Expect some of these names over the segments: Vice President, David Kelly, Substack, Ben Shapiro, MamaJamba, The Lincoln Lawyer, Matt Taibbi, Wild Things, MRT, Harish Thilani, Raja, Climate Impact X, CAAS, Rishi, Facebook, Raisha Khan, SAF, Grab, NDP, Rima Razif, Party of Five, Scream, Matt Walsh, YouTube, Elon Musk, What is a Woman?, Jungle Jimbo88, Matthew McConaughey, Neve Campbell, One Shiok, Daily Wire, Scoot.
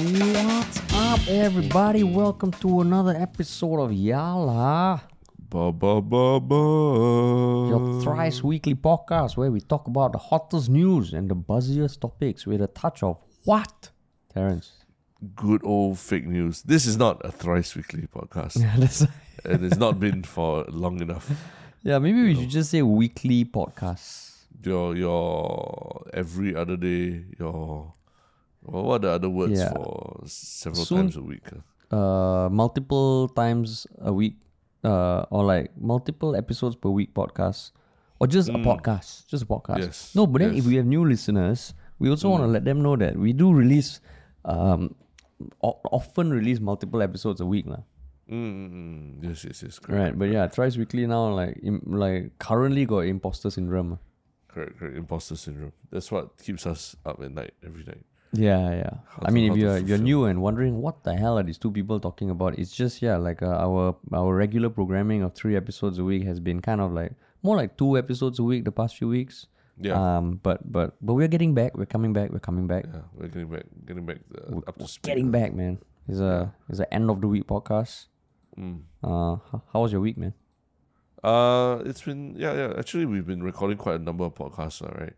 What's up, everybody? Welcome to another episode of Yala, your thrice weekly podcast where we talk about the hottest news and the buzziest topics with a touch of what, Terrence? Good old fake news. This is not a thrice weekly podcast. Yeah, that's and it's not been for long enough. Yeah, maybe we should just say weekly podcasts. Your every other day, your... Well, what are the other words for several times a week? Multiple times a week. Or like multiple episodes per week podcast. Or just a podcast. Just a podcast. Yes. No, but then if we have new listeners, we also want to let them know that we do release... often release multiple episodes a week. Yes. Correct, right, but yeah, thrice weekly now, like currently got imposter syndrome. Correct. Imposter syndrome. That's what keeps us up at night, every night. Yeah. I mean, if you're new and wondering what the hell are these two people talking about, it's just, our regular programming of 3 episodes a week has been kind of like, more like 2 episodes a week the past few weeks. Yeah. But we're getting back. We're coming back. Yeah, we're getting back up to speed. Getting back, man. It's a end of the week podcast. How was your week, man? It's been Actually, we've been recording quite a number of podcasts, right?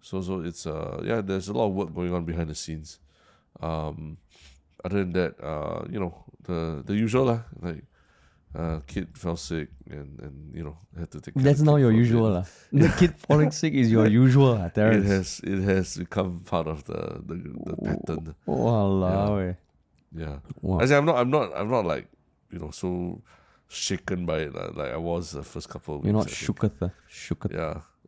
So it's there's a lot of work going on behind the scenes. Other than that, the usual like. Kid fell sick and had to take care. That's not your usual . The kid falling sick is your usual. Terrence. It has become part of the pattern. Walao. Yeah. Wow. Actually, I'm not like so shaken by it like I was the first couple of weeks. You're not shooketh.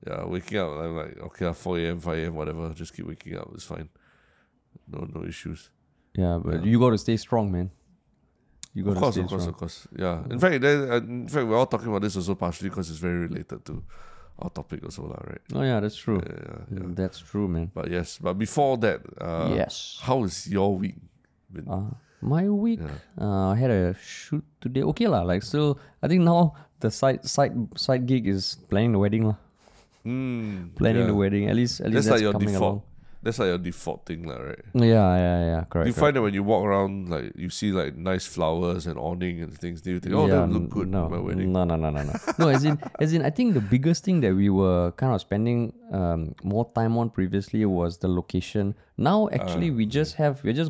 Yeah. Waking up, I'm like, okay, 4 a.m, 5 a.m, whatever. Just keep waking up. It's fine. No issues. Yeah, but you got to stay strong, man. Of course. Yeah. In fact, we're all talking about this also partially because it's very related to our topic also, right? Oh yeah, that's true. Yeah. That's true, man. But before that, how is your week been? My week, I had a shoot today. Okay lah, like still, I think now the side gig is planning the wedding lah. Planning the wedding. At least that's like your default. Along. That's like your default thing, right? Yeah. Correct. You find that when you walk around, like you see like nice flowers and awning and things, do you think, that look good at my wedding? No. No, as in, I think the biggest thing that we were kind of spending more time on previously was the location. Now, actually, we're just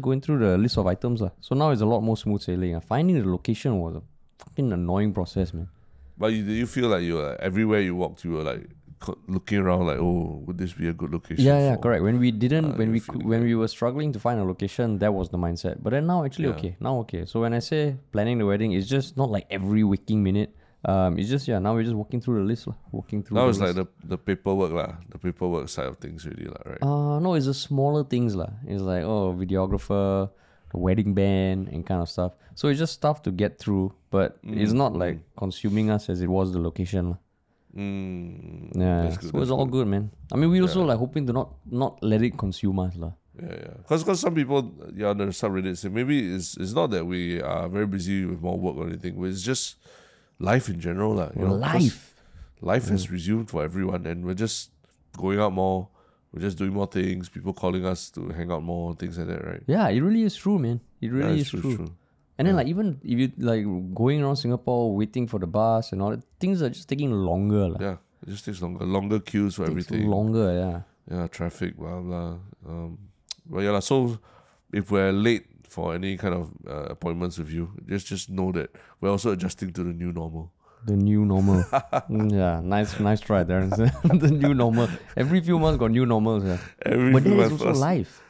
going through the list of items. So now it's a lot more smooth sailing. Finding the location was a fucking annoying process, man. But do you feel like you everywhere you walked, you were like, looking around like, oh, would this be a good location? Yeah, correct. When we were struggling to find a location, that was the mindset. But then now, actually, okay. So when I say planning the wedding, it's just not like every waking minute. It's just now we're just walking through the list, Now it's like the paperwork the paperwork side of things, really, right? No, it's the smaller things It's like videographer, the wedding band, and kind of stuff. So it's just stuff to get through, but it's not like consuming us as it was the location so it's all good, man. I mean, we also like hoping to not let it consume us Because some people there's some Reddit say maybe it's not that we are very busy with more work or anything, but it's just life in general Life has resumed for everyone, and we're just going out more, we're just doing more things, people calling us to hang out more, things like that, right? Yeah, it really is true, man. It really is true. And then, even if you going around Singapore, waiting for the bus and all that, things are just taking longer. Yeah, it just takes longer. Longer queues for everything. Longer, yeah, traffic, blah, blah. So if we're late for any kind of appointments with you, just know that we're also adjusting to the new normal. The new normal. Yeah, nice try, Darren. The new normal. Every few months got new normals. Yeah. But that is also life.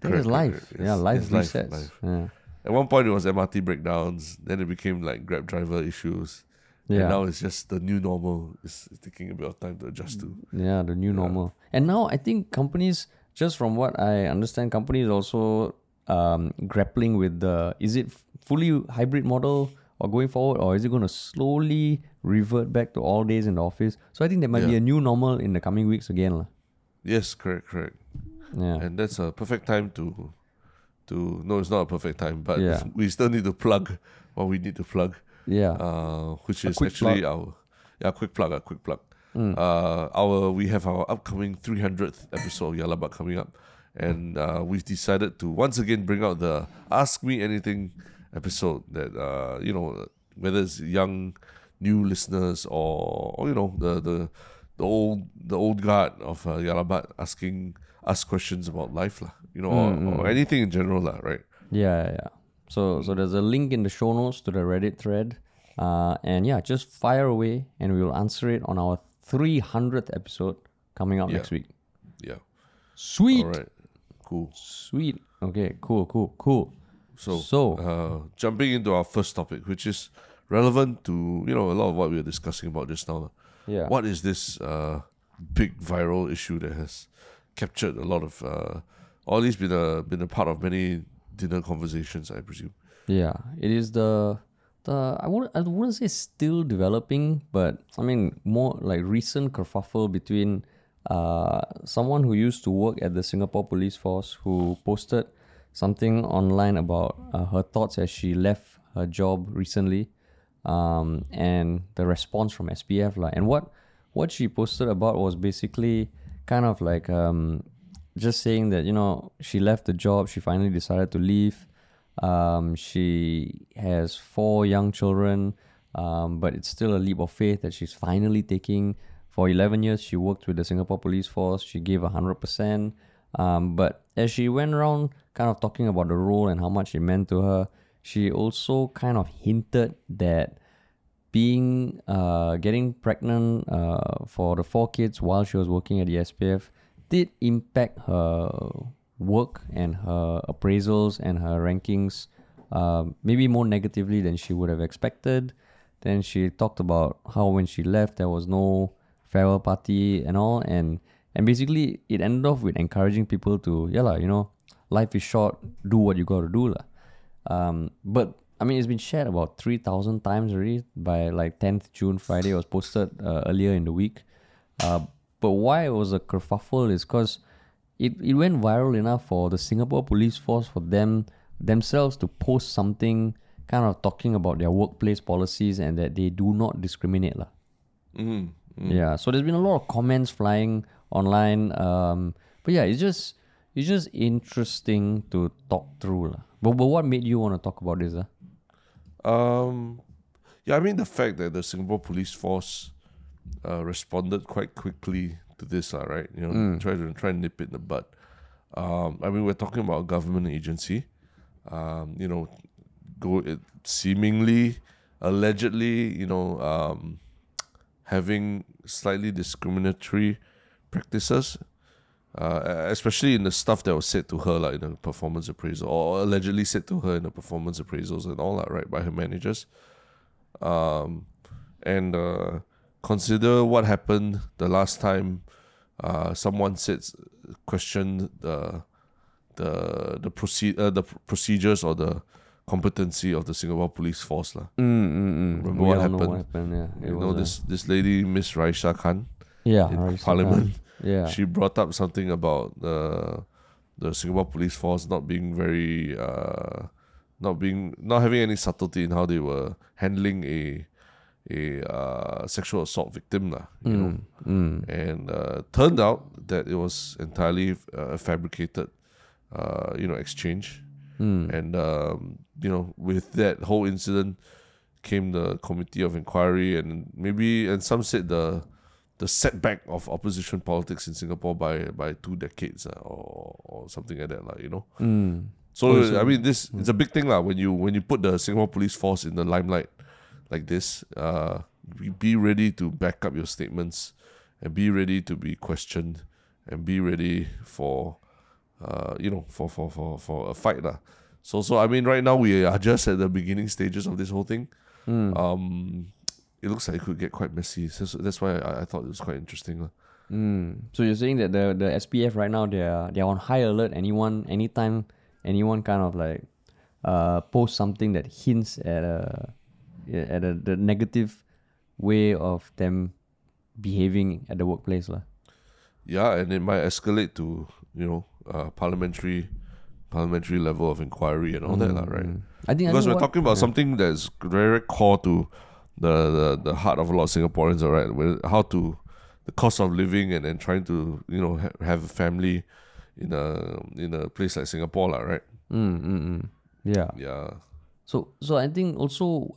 That is life. Yeah, life resets. Yeah. At one point, it was MRT breakdowns. Then it became like Grab driver issues. Yeah. And now it's just the new normal. It's taking a bit of time to adjust to. Yeah, the new normal. And now I think companies, just from what I understand, companies also grappling with is it fully hybrid model or going forward, or is it going to slowly revert back to all days in the office? So I think there might be a new normal in the coming weeks again. Yes, correct. Yeah. And that's a perfect time No, it's not a perfect time, but we still need to plug what we need to plug. Yeah. Which is actually plug. Our we have our upcoming 300th episode of Yalabat coming up. And we've decided to once again bring out the Ask Me Anything episode that, you know, whether it's young, new listeners or you know, the old guard of Yalabat asking us questions about life, you know, or anything in general, right? Yeah. So there's a link in the show notes to the Reddit thread. And yeah, just fire away and we will answer it on our 300th episode coming up next week. Yeah. Sweet. All right. Cool. Sweet. Okay, cool. So, jumping into our first topic, which is relevant to, you know, a lot of what we were discussing about just now. Yeah. What is this big viral issue that has captured a lot of, or at least been a part of many dinner conversations, I presume? Yeah, it is the I wouldn't say still developing, but I mean more like recent kerfuffle between someone who used to work at the Singapore Police Force who posted something online about her thoughts as she left her job recently, and the response from SPF . And what she posted about was basically kind of like just saying that, you know, she left the job, she finally decided to leave. She has 4 young children, but it's still a leap of faith that she's finally taking. For 11 years, she worked with the Singapore Police Force. She gave 100%. But as she went around kind of talking about the role and how much it meant to her, she also kind of hinted that getting pregnant for the 4 kids while she was working at the SPF did impact her work and her appraisals and her rankings, maybe more negatively than she would have expected. Then she talked about how when she left there was no farewell party and all, and basically it ended off with encouraging people to, you know, life is short, do what you gotta do. But I mean, it's been shared about 3,000 times already by like 10th June Friday. It was posted earlier in the week. But why it was a kerfuffle is because it went viral enough for the Singapore Police Force for themselves to post something kind of talking about their workplace policies and that they do not discriminate. Yeah, so there's been a lot of comments flying online. But yeah, it's just interesting to talk through. But what made you want to talk about this? Yeah, I mean, the fact that the Singapore Police Force responded quite quickly to this, right? You know, try to nip it in the bud. I mean, we're talking about a government agency. You know, seemingly, allegedly, you know, having slightly discriminatory practices, especially in the stuff that was said to her, in a performance appraisal, or allegedly said to her in the performance appraisals and all that, right, by her managers. And consider what happened the last time someone questioned the procedures or the competency of the Singapore Police Force. Remember what happened? Yeah. This lady, Miss Raisha Khan, in Parliament. Khan. Yeah. She brought up something about the Singapore Police Force not being very not having any subtlety in how they were handling a sexual assault victim, you know. And turned out that it was entirely a fabricated, exchange. And you know, with that whole incident came the committee of inquiry, and some said the setback of opposition politics in Singapore by 2 decades or something like that, you know. So I mean, this it's a big thing when you put the Singapore Police Force in the limelight. Like this, be ready to back up your statements, and be ready to be questioned, and be ready for, for a fight. So I mean, right now we are just at the beginning stages of this whole thing. It looks like it could get quite messy. So that's why I thought it was quite interesting. So you're saying that the SPF right now they're on high alert. Anytime anyone kind of posts something that hints at the negative way of them behaving at the workplace. Yeah, and it might escalate to, parliamentary level of inquiry and all that, right? Because we're talking about something that's very core to the heart of a lot of Singaporeans, right? How to the cost of living and then trying to, have a family in a place like Singapore, right? Yeah. So I think also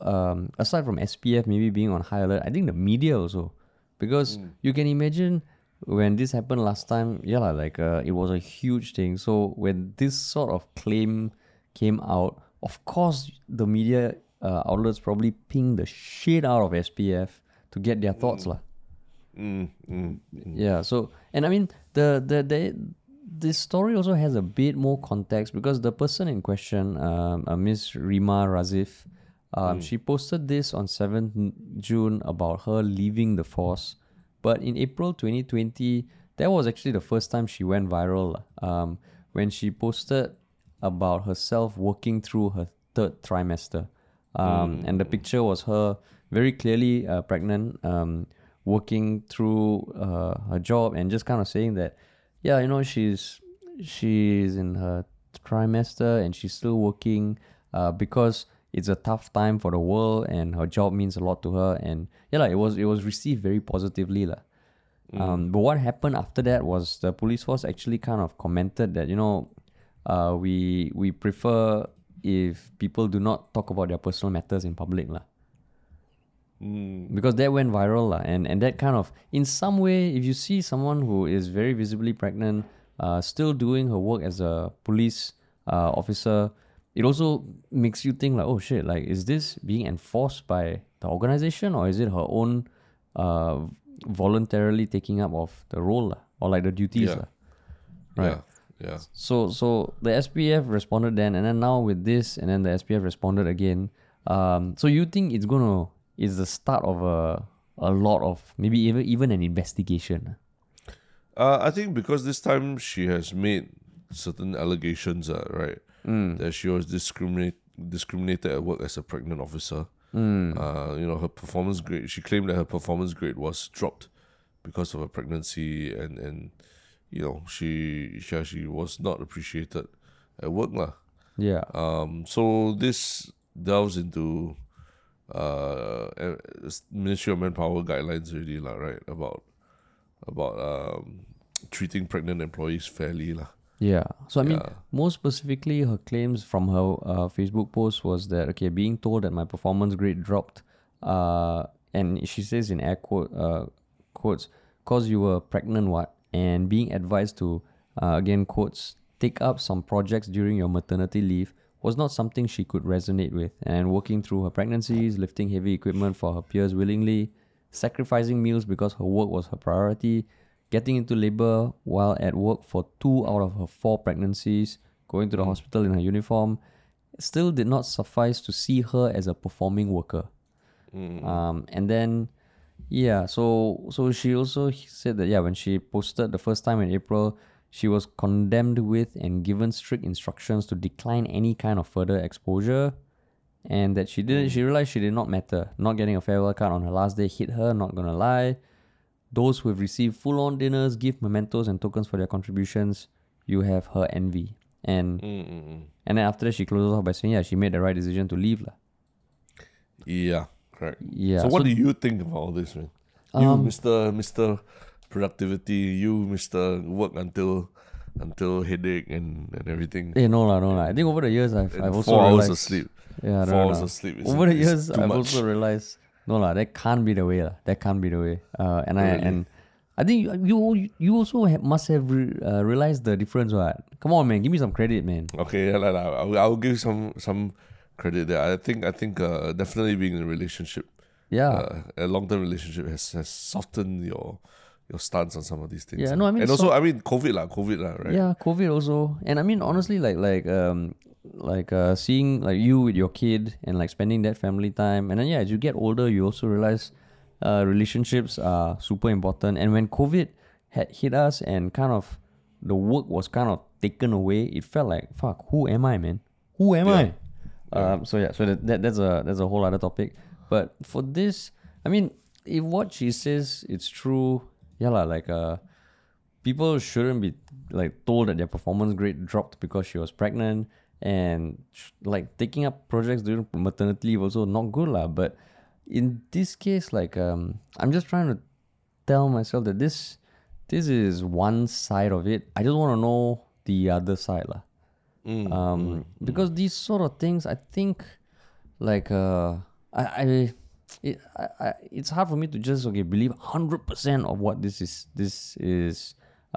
aside from SPF maybe being on high alert, I think the media also, because you can imagine when this happened last time, it was a huge thing. So when this sort of claim came out, of course the media outlets probably pinged the shit out of SPF to get their thoughts lah. Yeah. So and I mean this story also has a bit more context because the person in question, Miss Rima Razif, she posted this on 7th June about her leaving the force. But in April 2020, that was actually the first time she went viral when she posted about herself working through her third trimester. And the picture was her very clearly pregnant, working through her job and just kind of saying that, yeah, she's in her trimester and she's still working because it's a tough time for the world and her job means a lot to her. And it was received very positively lah. But what happened after that was the police force actually kind of commented that we prefer if people do not talk about their personal matters in public lah. Because that went viral and that kind of, in some way, if you see someone who is very visibly pregnant still doing her work as a police officer, it also makes you think oh shit, is this being enforced by the organization or is it her own voluntarily taking up of the role or the duties? Yeah. Right. Yeah. So the SPF responded then and then now with this and then the SPF responded again. So you think it's going to is the start of a lot of maybe even an investigation. I think because this time she has made certain allegations, right? That she was discriminated at work as a pregnant officer. Her performance grade. She claimed that her performance grade was dropped because of her pregnancy, and she was not appreciated at work, lah. Yeah. So this delves into Ministry of Manpower guidelines already lah, right? About treating pregnant employees fairly lah. Yeah. So I mean, more specifically, her claims from her Facebook post was that being told that my performance grade dropped, and she says in air quotes, cause you were pregnant what, and being advised to again quotes take up some projects during your maternity leave was not something she could resonate with, and working through her pregnancies, lifting heavy equipment for her peers willingly, sacrificing meals because her work was her priority, getting into labor while at work for 2 out of her 4 pregnancies, going to the hospital in her uniform, still did not suffice to see her as a performing worker. And then, so she also said that, when she posted the first time in April, she was condemned with and given strict instructions to decline any kind of further exposure, and that she realized she did not matter. Not getting a farewell card on her last day hit her, not gonna lie. Those who have received full-on dinners, gift mementos and tokens for their contributions, you have her envy. And then after that, she closes off by saying, she made the right decision to leave lah. Yeah, correct. Yeah. So what do you think about all this, man? You, Mr. Productivity, you, Mr. Work until headache and everything. No lah. I think over the years I've also realized 4 hours of sleep. Yeah, 4 hours of sleep. Over the years I've also realized no lah, that can't be the way lah. That can't be the way. And really? I think you also must have realized the difference, right? Come on, man, give me some credit, man. Okay, I'll give some credit there. I think definitely being in a relationship, a long-term relationship has softened your stance on some of these things. Yeah, no, I mean, and also COVID, right? Yeah, COVID also, and I mean, honestly, seeing you with your kid and spending that family time, and then as you get older, you also realize relationships are super important. And when COVID had hit us and kind of the work was kind of taken away, it felt like fuck. Who am I, man? Who am I? Yeah. So that's a whole other topic. But for this, I mean, if what she says it's true. People shouldn't be told that their performance grade dropped because she was pregnant, and taking up projects during maternity leave also not good lah. But in this case, I'm just trying to tell myself that this is one side of it. I just want to know the other side lah. Because these sort of things, I think, like it's hard for me to just believe 100% of what this is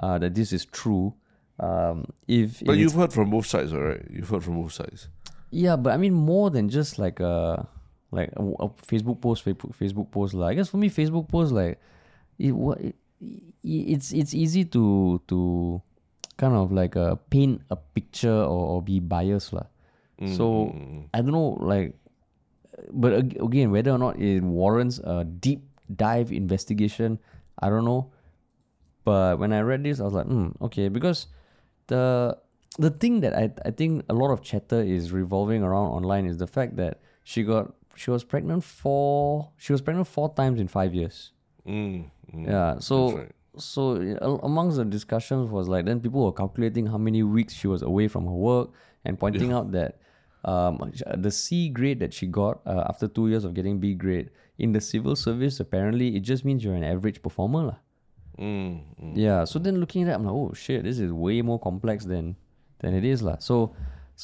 that this is true. But you've heard from both sides, right? You've heard from both sides. Yeah, but I mean more than just like a Facebook post. Like, I guess for me, Facebook post, like it's easy to kind of like paint a picture or be biased lah. So I don't know, like, but again, whether or not it warrants a deep dive investigation, I don't know. But when I read this, I was like, okay, because the thing that I think a lot of chatter is revolving around online is the fact that she was pregnant four times in 5 years. Yeah, so right. So amongst the discussions was like, then people were calculating how many weeks she was away from her work and pointing out that the C grade that she got after 2 years of getting B grade in the civil service, apparently it just means you're an average performer lah. Yeah, so then looking at it, I'm like, oh shit, this is way more complex than it is lah. So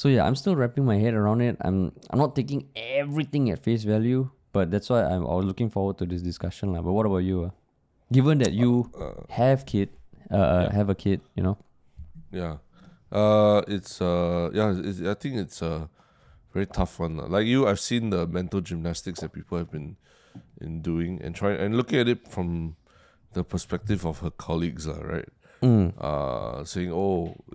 yeah, I'm still wrapping my head around it. I'm not taking everything at face value, but that's why I was looking forward to this discussion lah. But what about you? Given that you have a kid, you know? Yeah, I think it's a very tough one lah. Like I've seen the mental gymnastics that people have been doing and trying and looking at it from the perspective of her colleagues, right? Saying,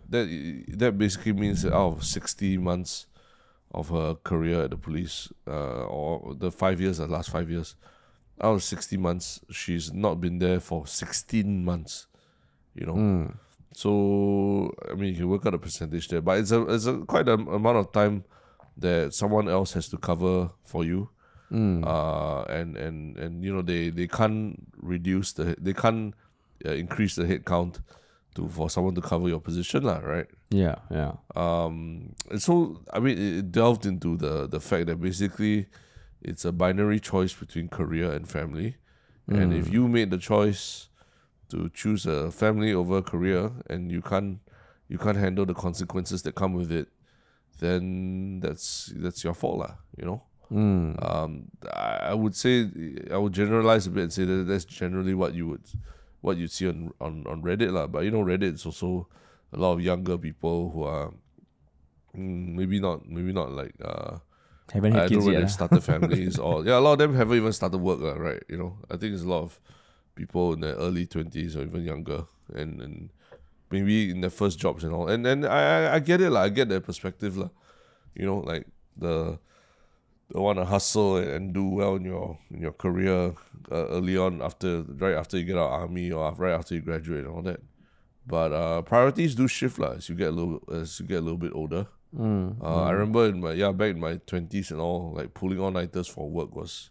that basically means that out of 60 months of her career at the police, or the last five years, out of 60 months, she's not been there for 16 months, you know? So, I mean, you can work out a percentage there, but it's quite an amount of time that someone else has to cover for you. And you know, they can't reduce increase the headcount for someone to cover your position lah, right? Yeah. And so I mean, it delved into the fact that basically it's a binary choice between career and family, and if you made the choice to choose a family over a career and you can't handle the consequences that come with it, then that's your fault lah, you know. I would generalize a bit and say that that's generally what you'd see on Reddit lah. But you know, Reddit's also a lot of younger people who are maybe not like haven't had kids yet. They've started families or a lot of them haven't even started work lah, right? You know, I think there's a lot of people in their early 20s or even younger and maybe in their first jobs and all. And then I get it lah. I get their perspective lah. You know, like the want to hustle and do well in your career early on right after you get out of army or right after you graduate and all that, but priorities do shift lah as you get a little bit older. I remember back in my 20s and all, like pulling all nighters for work was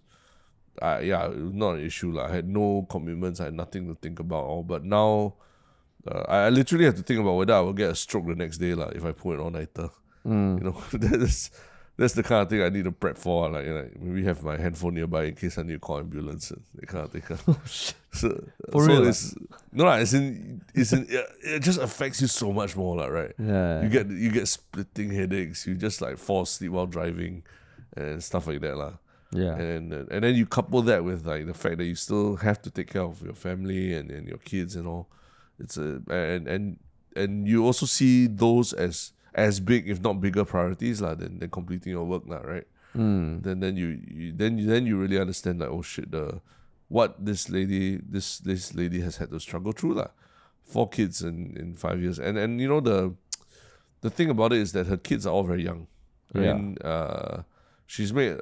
it was not an issue lah. I had no commitments, I had nothing to think about all. But now I literally have to think about whether I will get a stroke the next day lah if I pull an all nighter. You know, That's the kind of thing I need to prep for. Like maybe have my handphone nearby in case I need to call ambulance. That kind of thing. For real? It just affects you so much more, like, right? Yeah. You get splitting headaches. You just like fall asleep while driving, and stuff like that, lah. Yeah. And then you couple that with like the fact that you still have to take care of your family and your kids and all. It's and you also see those as big, if not bigger, priorities lah than completing your work lah, right? Then you really understand like, oh shit, what this lady has had to struggle through lah. 4 kids in 5 years, and you know, the thing about it is that her kids are all very young. I mean, she's made,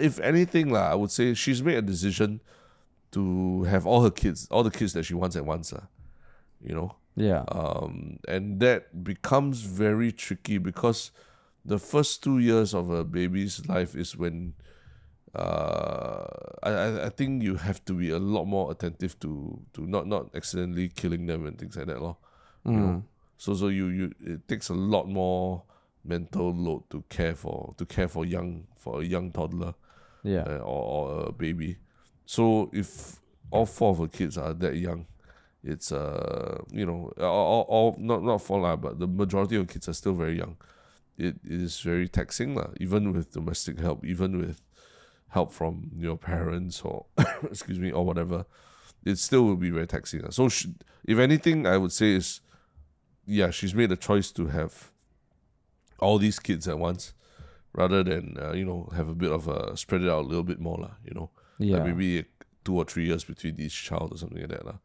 if anything lah, I would say she's made a decision to have all the kids that she wants at once lah, you know. Yeah. And that becomes very tricky because the first 2 years of a baby's life is when I think you have to be a lot more attentive to not accidentally killing them and things like that lor. You know? So it takes a lot more mental load to care for a young toddler. Yeah. Or a baby. So if all 4 of her kids are that young, It's you know, all not for lah, but the majority of kids are still very young. It is very taxing lah, even with domestic help, even with help from your parents or excuse me or whatever. It still will be very taxing. So if anything, I would say is, yeah, she's made a choice to have all these kids at once rather than, you know, have a bit of a, spread it out a little bit more, you know. Yeah. Like maybe 2 or 3 years between each child or something like that.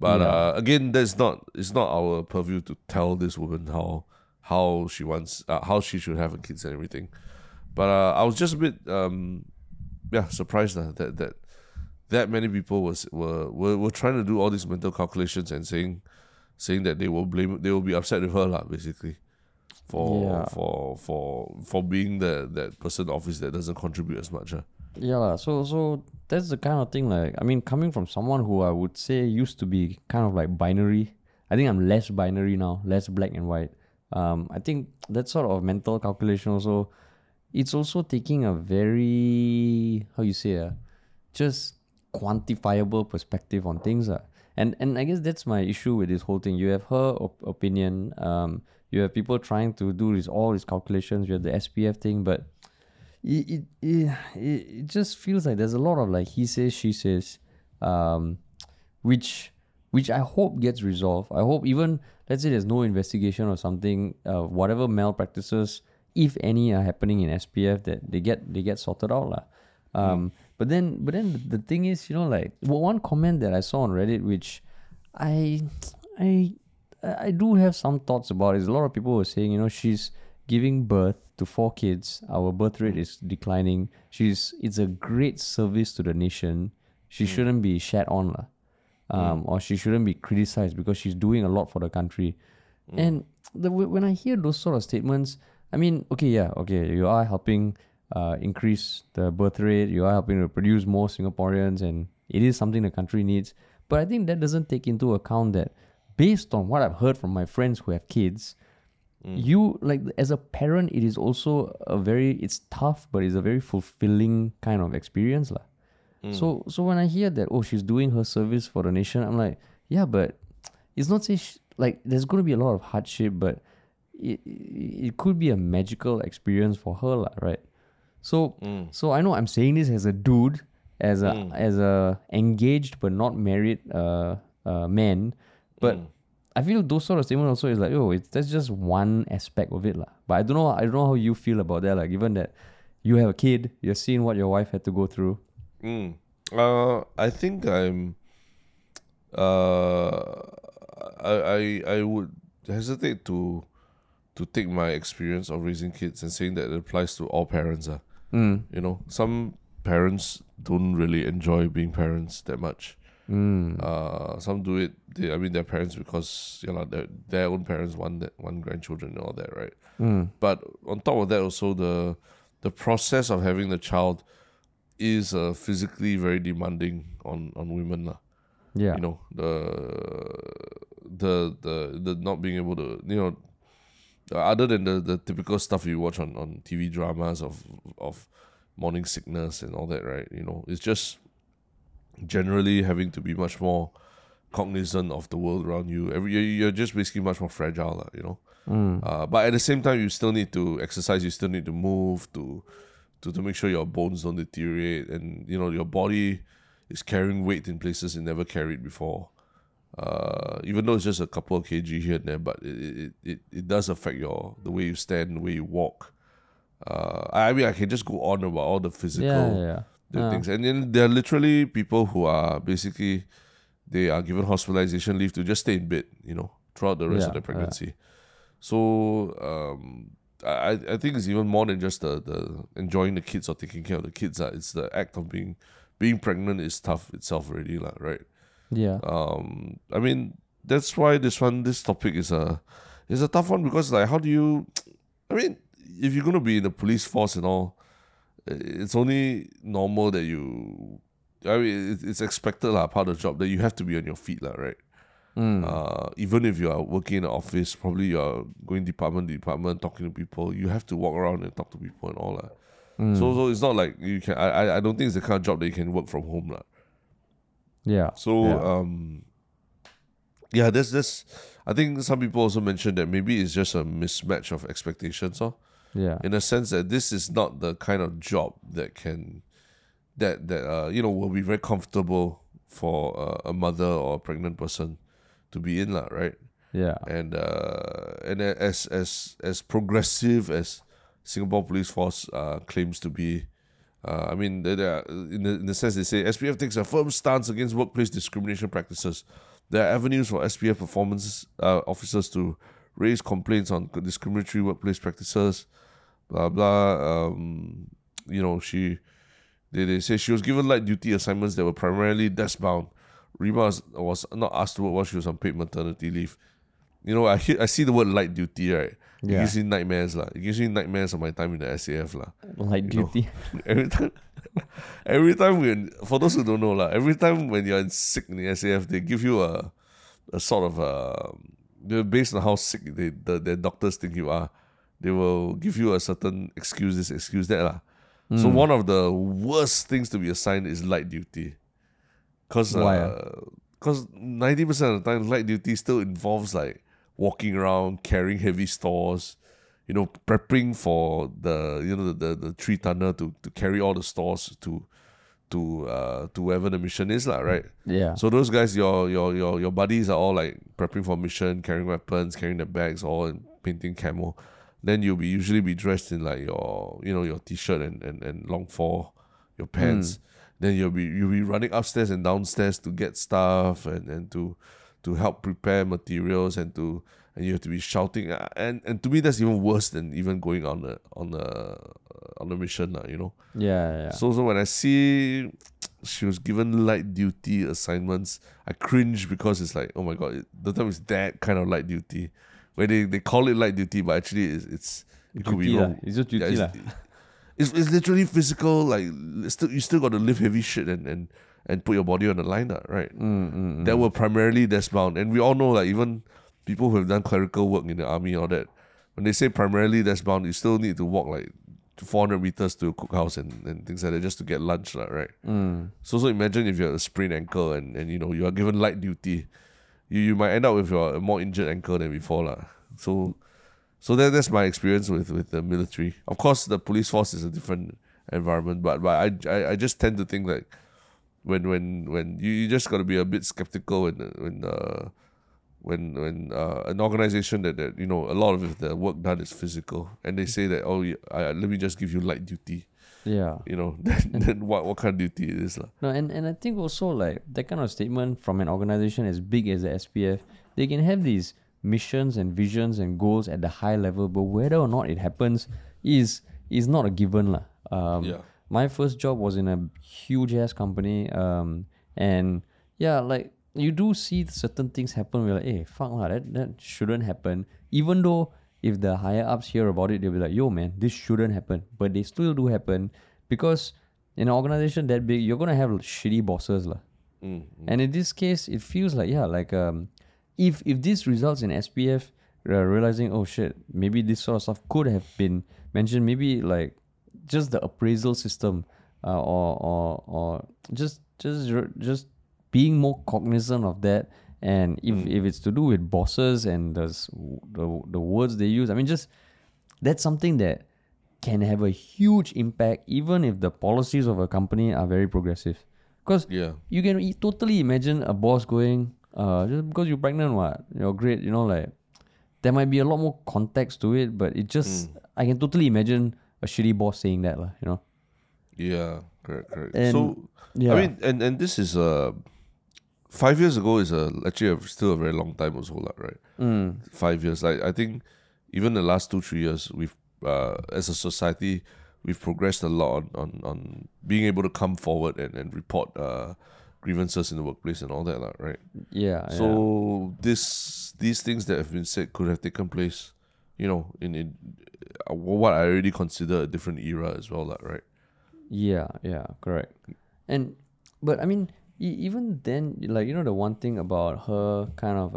But yeah. Again, it's not our purview to tell this woman how she wants, how she should have her kids and everything. But I was just a bit, surprised that many people were trying to do all these mental calculations and saying that they will be upset with her lah, basically, for being that person in office that doesn't contribute as much. Yeah, so that's the kind of thing. Like, I mean, coming from someone who I would say used to be kind of like binary, I think I'm less binary now, less black and white. I think that sort of mental calculation also, it's also taking a very, how you say, just quantifiable perspective on things. And I guess that's my issue with this whole thing. You have her opinion, you have people trying to do all these calculations, you have the SPF thing, but it just feels like there's a lot of like he says, she says, which I hope gets resolved. I hope, even let's say there's no investigation or something, whatever malpractices, if any, are happening in SPF, that they get sorted out lah. But then the thing is, you know, like, well, one comment that I saw on Reddit, which I do have some thoughts about, is a lot of people were saying, you know, she's giving birth to 4 kids. Our birth rate is declining. It's a great service to the nation. She shouldn't be shat on lah, or she shouldn't be criticized because she's doing a lot for the country. And when I hear those sort of statements, I mean, okay, you are helping. Increase the birth rate, you are helping to produce more Singaporeans, and it is something the country needs. But I think that doesn't take into account that, based on what I've heard from my friends who have kids, you, like, as a parent, it is also it's tough, but it's a very fulfilling kind of experience lah. So when I hear that, oh, she's doing her service for the nation, I'm like, yeah, but it's not like there's going to be a lot of hardship, but it could be a magical experience for her lah, right? So I know I'm saying this as a dude, as a engaged but not married man, but I feel those sort of statements also is like, that's just one aspect of it lah. But I don't know how you feel about that, like, given that you have a kid, you're seeing what your wife had to go through. I think I'm I would hesitate to take my experience of raising kids and saying that it applies to all parents. You know, some parents don't really enjoy being parents that much. Some do it. They're parents because, you know, their own parents want grandchildren and all that, right? But on top of that, also the process of having the child is physically very demanding on women, lah. Yeah, you know, the not being able to, you know. Other than the typical stuff you watch on TV dramas of morning sickness and all that, right? You know, it's just generally having to be much more cognizant of the world around you. You're just basically much more fragile, you know. But at the same time, you still need to exercise. You still need to move to make sure your bones don't deteriorate, and, you know, your body is carrying weight in places it never carried before. Even though it's just a couple of kg here and there, but it does affect the way you stand, the way you walk. I mean, I can just go on about all the physical things. And then there are literally people who are basically, they are given hospitalization leave to just stay in bed, you know, throughout the rest of their pregnancy. So I think it's even more than just the enjoying the kids or taking care of the kids. It's the act of being pregnant is tough itself already, right? Yeah. I mean, that's why this topic is a tough one, because, like, how do you? I mean, if you're gonna be in the police force and all, it's only normal that you. I mean, it's expected lah, part of the job, that you have to be on your feet lah, right? Even if you are working in the office, probably you are going department to department, talking to people. You have to walk around and talk to people and all lah. So it's not like you can. I don't think it's the kind of job that you can work from home lah. Yeah. So yeah, there's I think some people also mentioned that maybe it's just a mismatch of expectations, or yeah, in a sense that this is not the kind of job that can that will be very comfortable for a mother or a pregnant person to be in, right? Yeah. And as progressive as Singapore Police Force claims to be, I mean, they're, in the sense they say SPF takes a firm stance against workplace discrimination practices. There are avenues for SPF performance officers to raise complaints on discriminatory workplace practices. Blah blah. They say she was given light duty assignments that were primarily desk bound. Rima was not asked to work while she was on paid maternity leave. You know, I see the word light duty, right? Yeah. It gives me nightmares, lah. It gives me nightmares of my time in the SAF, lah. Light duty. Every time when, for those who don't know, lah, every time when you're sick in the SAF, they give you a sort of based on how sick their doctors think you are, they will give you a certain excuse this, excuse that, lah. So one of the worst things to be assigned is light duty. Because 90% of the time, light duty still involves like walking around, carrying heavy stores, prepping for the tree tunner to carry all the stores to wherever the mission is, right? Yeah. So those guys, your buddies are all like prepping for mission, carrying weapons, carrying their bags, all and painting camo. Then you'll usually be dressed in like your t-shirt and long fall, your pants. Then you'll be running upstairs and downstairs to get stuff and to help prepare materials and you have to be shouting and to me that's even worse than even going on a mission, Yeah. So when I see she was given light duty assignments, I cringe because it's like, oh my god, the term is that kind of light duty. Where they call it light duty, but actually it could be wrong. It's just duty, yeah, it's literally physical. Like you still got to lift heavy shit and put your body on the line, right? That were primarily desk bound, and we all know that even people who have done clerical work in the army or that, when they say primarily desk bound, you still need to walk like 400 meters to a cookhouse and things like that just to get lunch, right? So imagine if you have a sprained ankle and you are given light duty. You might end up with a more injured ankle than before, lah. So that's my experience with the military. Of course, the police force is a different environment, but I just tend to think like when you just got to be a bit skeptical when an organization that a lot of the work done is physical, and they say that let me just give you light duty. Yeah, then what kind of duty it is, lah. No, and I think also like that kind of statement from an organization as big as the SPF, they can have these missions and visions and goals at the high level, but whether or not it happens is not a given, lah. My first job was in a huge ass company, and yeah, like you do see certain things happen. We're like, hey, fuck lah, that shouldn't happen. Even though, if the higher ups hear about it, they'll be like, yo man, this shouldn't happen. But they still do happen because in an organization that big, you're going to have shitty bosses. La. Mm-hmm. And in this case, it feels like, if this results in SPF realizing, oh shit, maybe this sort of stuff could have been mentioned, maybe like just the appraisal system or just being more cognizant of that. And if it's to do with bosses and the words they use, I mean, just that's something that can have a huge impact, even if the policies of a company are very progressive. Because you can totally imagine a boss going, just because you're pregnant, what? You're great, like there might be a lot more context to it, but it just I can totally imagine a shitty boss saying that, . Yeah, correct. And, I mean, and this is 5 years ago is still a very long time also, right? 5 years. Like, I think even the last 2-3 years, we've as a society, we've progressed a lot on being able to come forward and report grievances in the workplace and all that, right? Yeah. So these things that have been said could have taken place, in what I already consider a different era as well, right? Yeah, correct. But I mean, even then, the one thing about her kind of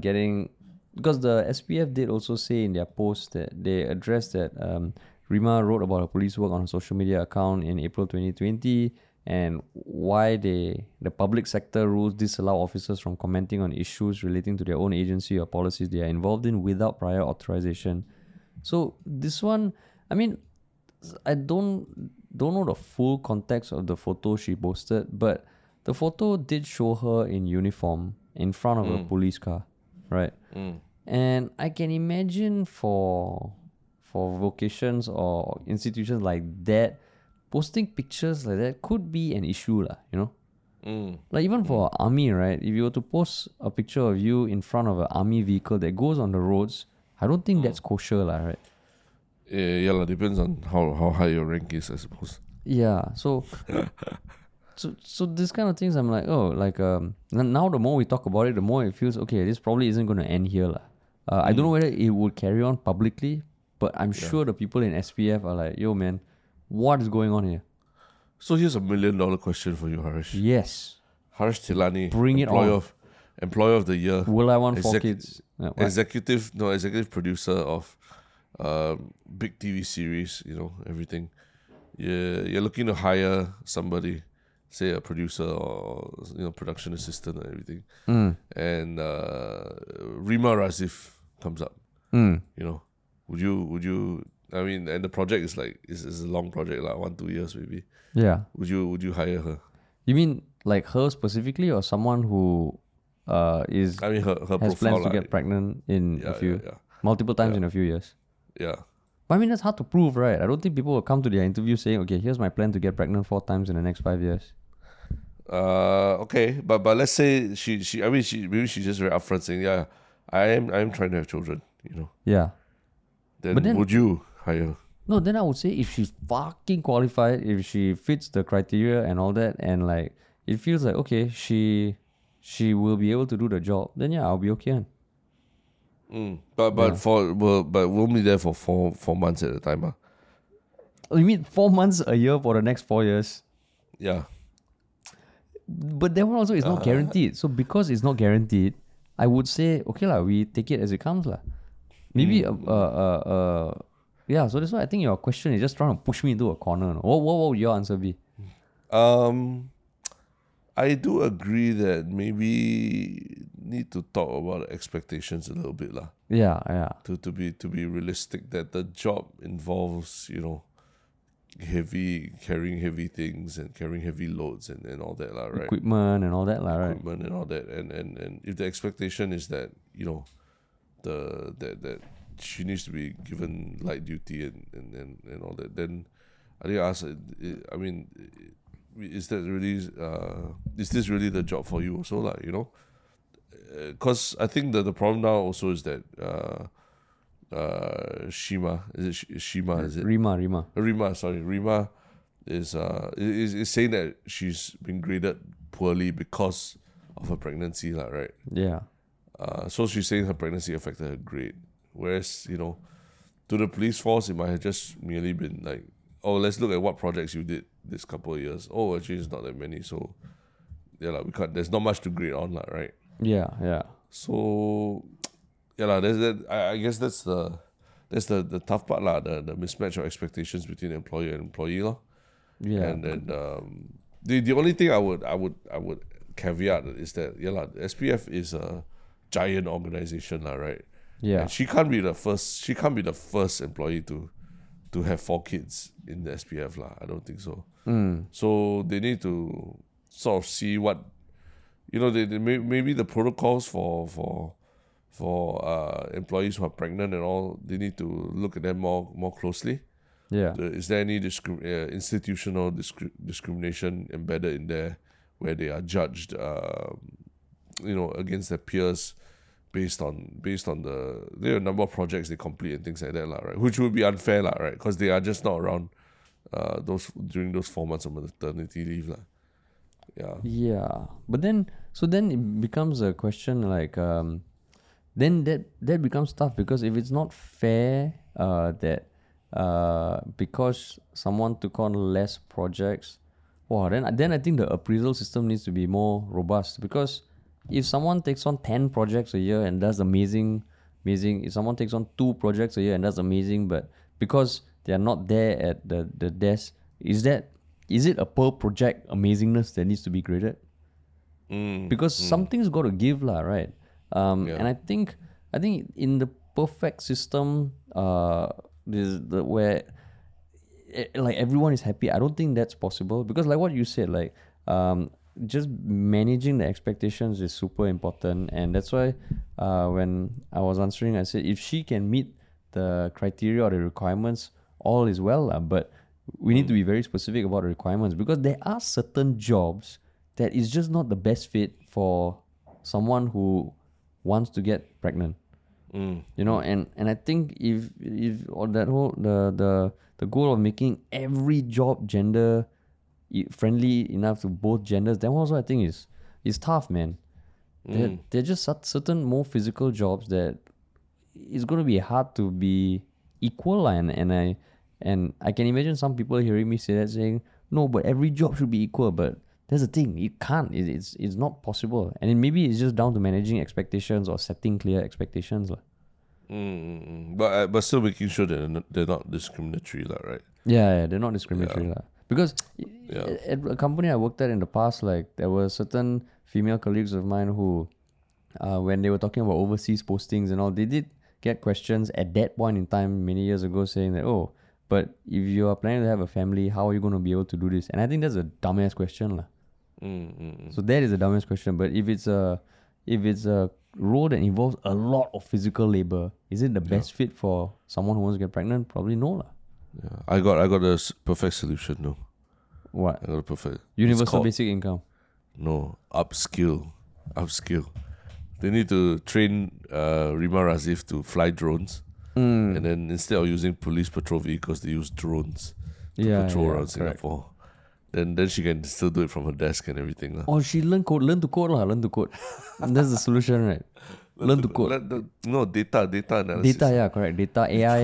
getting... Because the SPF did also say in their post that they addressed that Rima wrote about her police work on her social media account in April 2020 and why the public sector rules disallow officers from commenting on issues relating to their own agency or policies they are involved in without prior authorization. So this one, I mean, I don't know the full context of the photo she posted, but the photo did show her in uniform in front of a police car, right? And I can imagine for vocations or institutions like that, posting pictures like that could be an issue, you know? Like even for army, right? If you were to post a picture of you in front of an army vehicle that goes on the roads, I don't think that's kosher, right? Yeah, depends on how high your rank is, I suppose. Yeah, so this kind of things, I'm like, now the more we talk about it, the more it feels, okay, this probably isn't going to end here. I don't know whether it will carry on publicly, but I'm sure the people in SPF are like, yo, man, what is going on here? So here's $1 million question for you, Harish. Yes. Harish Thilani. Bring it on. Employer of the Year. Will I want four kids? Executive producer of big TV series, everything. You're looking to hire somebody, say a producer or production assistant and everything. And Rima Razif comes up. Would you? I mean, and the project is it's a long project, 1-2 years maybe. Yeah. Would you hire her? You mean like her specifically, or someone who is? I mean, her has plans to get pregnant in a few multiple times in a few years. Yeah. But I mean, that's hard to prove, right? I don't think people will come to their interview saying, okay, here's my plan to get pregnant 4 times in the next 5 years. Okay, but let's say she's just very upfront saying, I am trying to have children, Yeah. Then would you hire? No, then I would say if she's fucking qualified, if she fits the criteria and all that, and it feels like, okay, she will be able to do the job, then I'll be okay. But but we'll be there for four months at a time, huh? You mean 4 months a year for the next 4 years? Yeah. But that one also is not guaranteed. So because it's not guaranteed, I would say okay we take it as it comes . Maybe So that's why I think your question is just trying to push me into a corner. What would your answer be? I do agree that maybe need to talk about expectations a little bit, lah. Yeah. To be realistic, that the job involves carrying heavy things and carrying heavy loads and all that, lah. Right. Equipment and all that, lah. Right. Equipment and all that, and if the expectation is that that she needs to be given light duty and all that, then I think I ask. I mean, is that really? Is this really the job for you? Also, because I think that the problem now also is that Rima is saying that she's been graded poorly because of her pregnancy, right? Yeah. So she's saying her pregnancy affected her grade. Whereas, to the police force, it might have just merely been like, oh, let's look at what projects you did this couple of years. Oh, actually, it's not that many. So, we can't, there's not much to grade on, right? Yeah. So, there's that. I guess that's the tough part, the mismatch of expectations between employer and employee. Yeah. And then the only thing I would caveat is that, SPF is a giant organization, right? Yeah. And she can't be the first employee to have 4 kids in the SPF, I don't think so. So they need to sort of see what they maybe the protocols for employees who are pregnant and all, they need to look at them more closely. Yeah. Is there any institutional discrimination embedded in there where they are judged against their peers based on the number of projects they complete and things like that, right? Which would be unfair, right? Because they are just not around during those 4 months of maternity leave, Yeah. Yeah, but then it becomes a question then that becomes tough, because if it's not fair that because someone took on less projects, then I think the appraisal system needs to be more robust, because if someone takes on 10 projects a year and does amazing, if someone takes on 2 projects a year and does amazing, but because they are not there at the desk, is that is it a per project amazingness that needs to be graded? Because something's got to give, right? And I think in the perfect system, where like everyone is happy, I don't think that's possible, because like what you said, just managing the expectations is super important. And that's why when I was answering, I said if she can meet the criteria or the requirements, all is well, but we need to be very specific about the requirements, because there are certain jobs that is just not the best fit for someone who wants to get pregnant. You know, and I think if or that whole the goal of making every job gender friendly enough to both genders, that also I think is tough, man. There are just certain more physical jobs that it's gonna be hard to be equal, and I can imagine some people hearing me say that saying, no, but every job should be equal. But that's the thing, you can't. It's not possible. And then maybe it's just down to managing expectations or setting clear expectations. But still making sure that they're not discriminatory, right? Yeah, they're not discriminatory. Because at a company I worked at in the past, there were certain female colleagues of mine who, when they were talking about overseas postings and all, they did get questions at that point in time many years ago saying that, oh, but if you are planning to have a family, how are you going to be able to do this? And I think that's a dumbass question. So that is a dumbass question. But if it's a role that involves a lot of physical labor, is it the best fit for someone who wants to get pregnant? Probably no. Yeah. I got a perfect solution. No. What? I got a perfect. Universal basic income. No, upskill. They need to train Rima Razif to fly drones, and then instead of using police patrol vehicles, they use drones to patrol around Singapore. Then she can still do it from her desk and everything. Oh, she learn to code. That's the solution, right? Learn to code. Data analysis. Data, correct. Data, AI.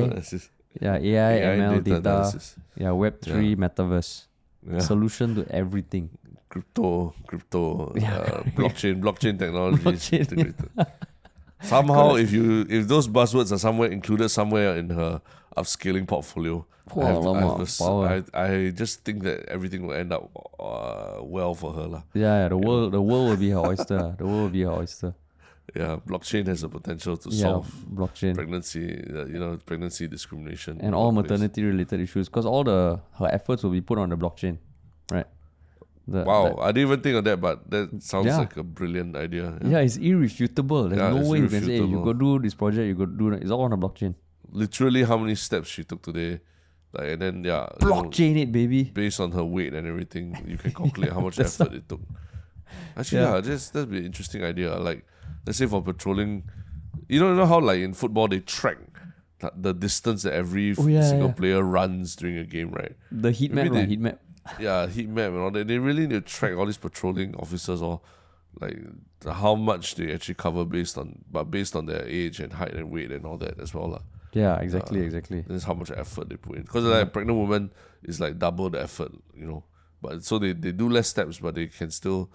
AI, ML, data. Web3, metaverse. Solution to everything. Crypto. Blockchain technologies. Somehow, if those buzzwords are somewhere included somewhere in her upscaling portfolio, I just think that everything will end up well for her. The world will be her oyster. Yeah, blockchain has the potential to solve blockchain pregnancy, pregnancy discrimination and all maternity related issues, because all her efforts will be put on the blockchain, right? I didn't even think of that, but that sounds like a brilliant idea. Yeah, it's irrefutable. There's no way you can say, you go do this project, you go do that. It's all on the blockchain. Literally, how many steps she took today, and then blockchain it, baby. Based on her weight and everything, you can calculate how much effort it took. Actually, that'd be an interesting idea. Like, let's say for patrolling, you know how like in football they track the distance that every single player runs during a game, right? The heat map, right? Heat map and all that. They really need to track all these patrolling officers, or like how much they actually cover based on their age and height and weight and all that as well. Yeah, exactly. That's how much effort they put in. Because like a pregnant woman is like double the effort, But so they do less steps, but they can still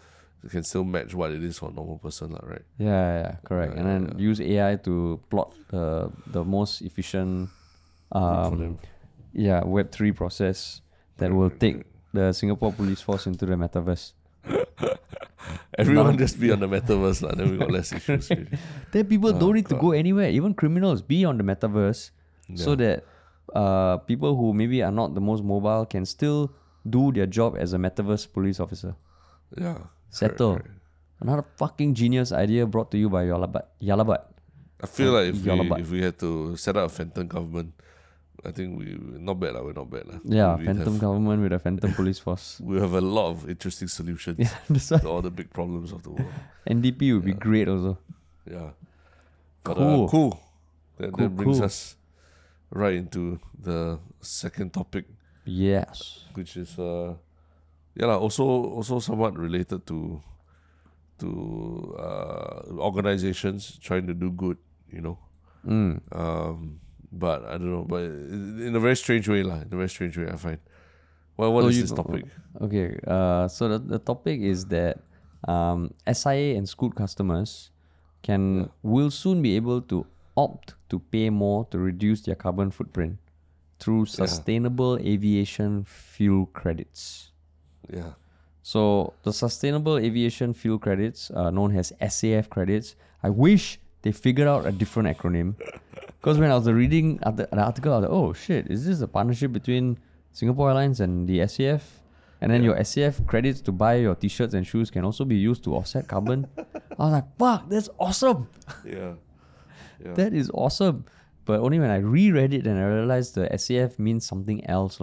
match what it is for a normal person, right? Yeah, correct. And then use AI to plot the most efficient Web3 process that will take the Singapore Police Force into the metaverse. Everyone just be on the metaverse, then we got less issues. Then people don't need to go anywhere. Even criminals be on the metaverse so that people who maybe are not the most mobile can still do their job as a metaverse police officer. Yeah. Settle. Right. Another fucking genius idea brought to you by Yalabat. I feel like if we had to set up a phantom government, I think we're not bad. We're not bad. Phantom government with a phantom police force. We have a lot of interesting solutions to all the big problems of the world. NDP would be great also. Yeah. But cool. That brings us right into the second topic. Yes. Which is also somewhat related to organizations trying to do good, But I don't know. But in a very strange way, I find. Well, what is this topic? Okay. So the topic is that SIA and Scoot customers will soon be able to opt to pay more to reduce their carbon footprint through sustainable aviation fuel credits. Yeah. So the Sustainable Aviation Fuel Credits, known as SAF credits, I wish they figured out a different acronym. Because when I was reading the article, I was like, oh shit, is this a partnership between Singapore Airlines and the SAF? And then your SAF credits to buy your t-shirts and shoes can also be used to offset carbon. I was like, fuck, that's awesome. Yeah. That is awesome. But only when I reread it and I realized the SAF means something else.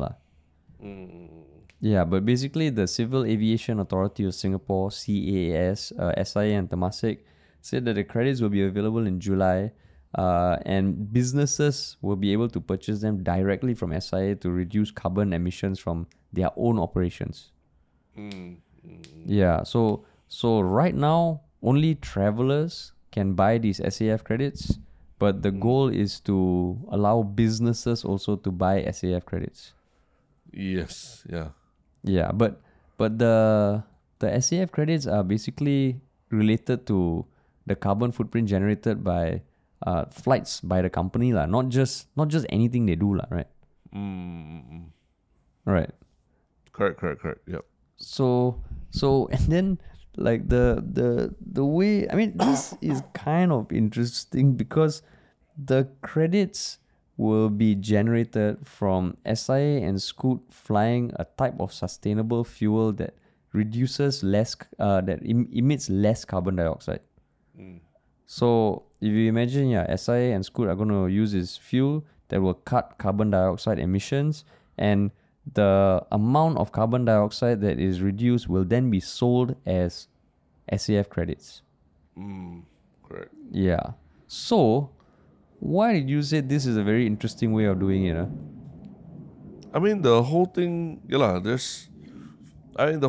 Yeah, but basically the Civil Aviation Authority of Singapore, CAAS, SIA and Temasek said that the credits will be available in July and businesses will be able to purchase them directly from SIA to reduce carbon emissions from their own operations. Yeah, so right now, only travelers can buy these SAF credits, but the goal is to allow businesses also to buy SAF credits. Yes, yeah. Yeah, but the SAF credits are basically related to the carbon footprint generated by flights by the company, lah. Not just anything they do, lah, right? Right. Correct. Yep. So and then like the way, I mean, this is kind of interesting because the credits will be generated from SIA and Scoot flying a type of sustainable fuel that emits less carbon dioxide. So if you imagine, SIA and Scoot are going to use this fuel that will cut carbon dioxide emissions, and the amount of carbon dioxide that is reduced will then be sold as SAF credits. Correct. Yeah. So, why did you say this is a very interesting way of doing it? I mean, the whole thing, the